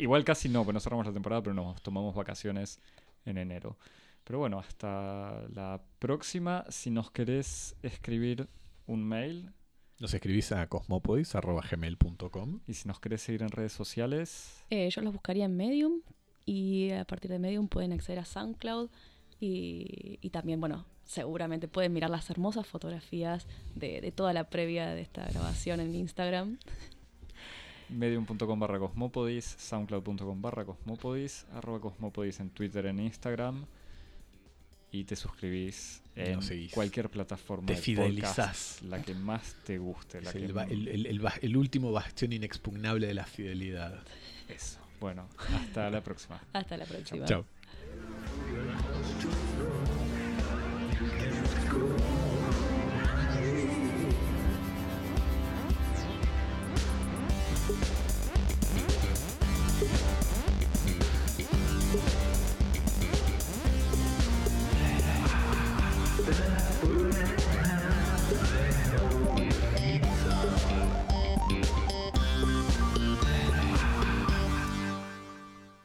igual casi no, pero no cerramos la temporada, pero nos tomamos vacaciones en enero. Pero bueno, hasta la próxima. Si nos querés escribir un mail... Nos escribís a cosmopolis@gmail.com. Y si nos querés seguir en redes sociales... yo los buscaría en Medium. Y a partir de Medium pueden acceder a SoundCloud y también, bueno, seguramente pueden mirar las hermosas fotografías de toda la previa de esta grabación en Instagram. Medium.com/Cosmópodis, SoundCloud.com/Cosmópodis, @Cosmópodis en Twitter, en Instagram. Y te suscribís en cualquier plataforma de podcast, la que más te guste. La el último bastión inexpugnable de la fidelidad. Eso. Bueno, hasta la próxima. Hasta la próxima. Chao.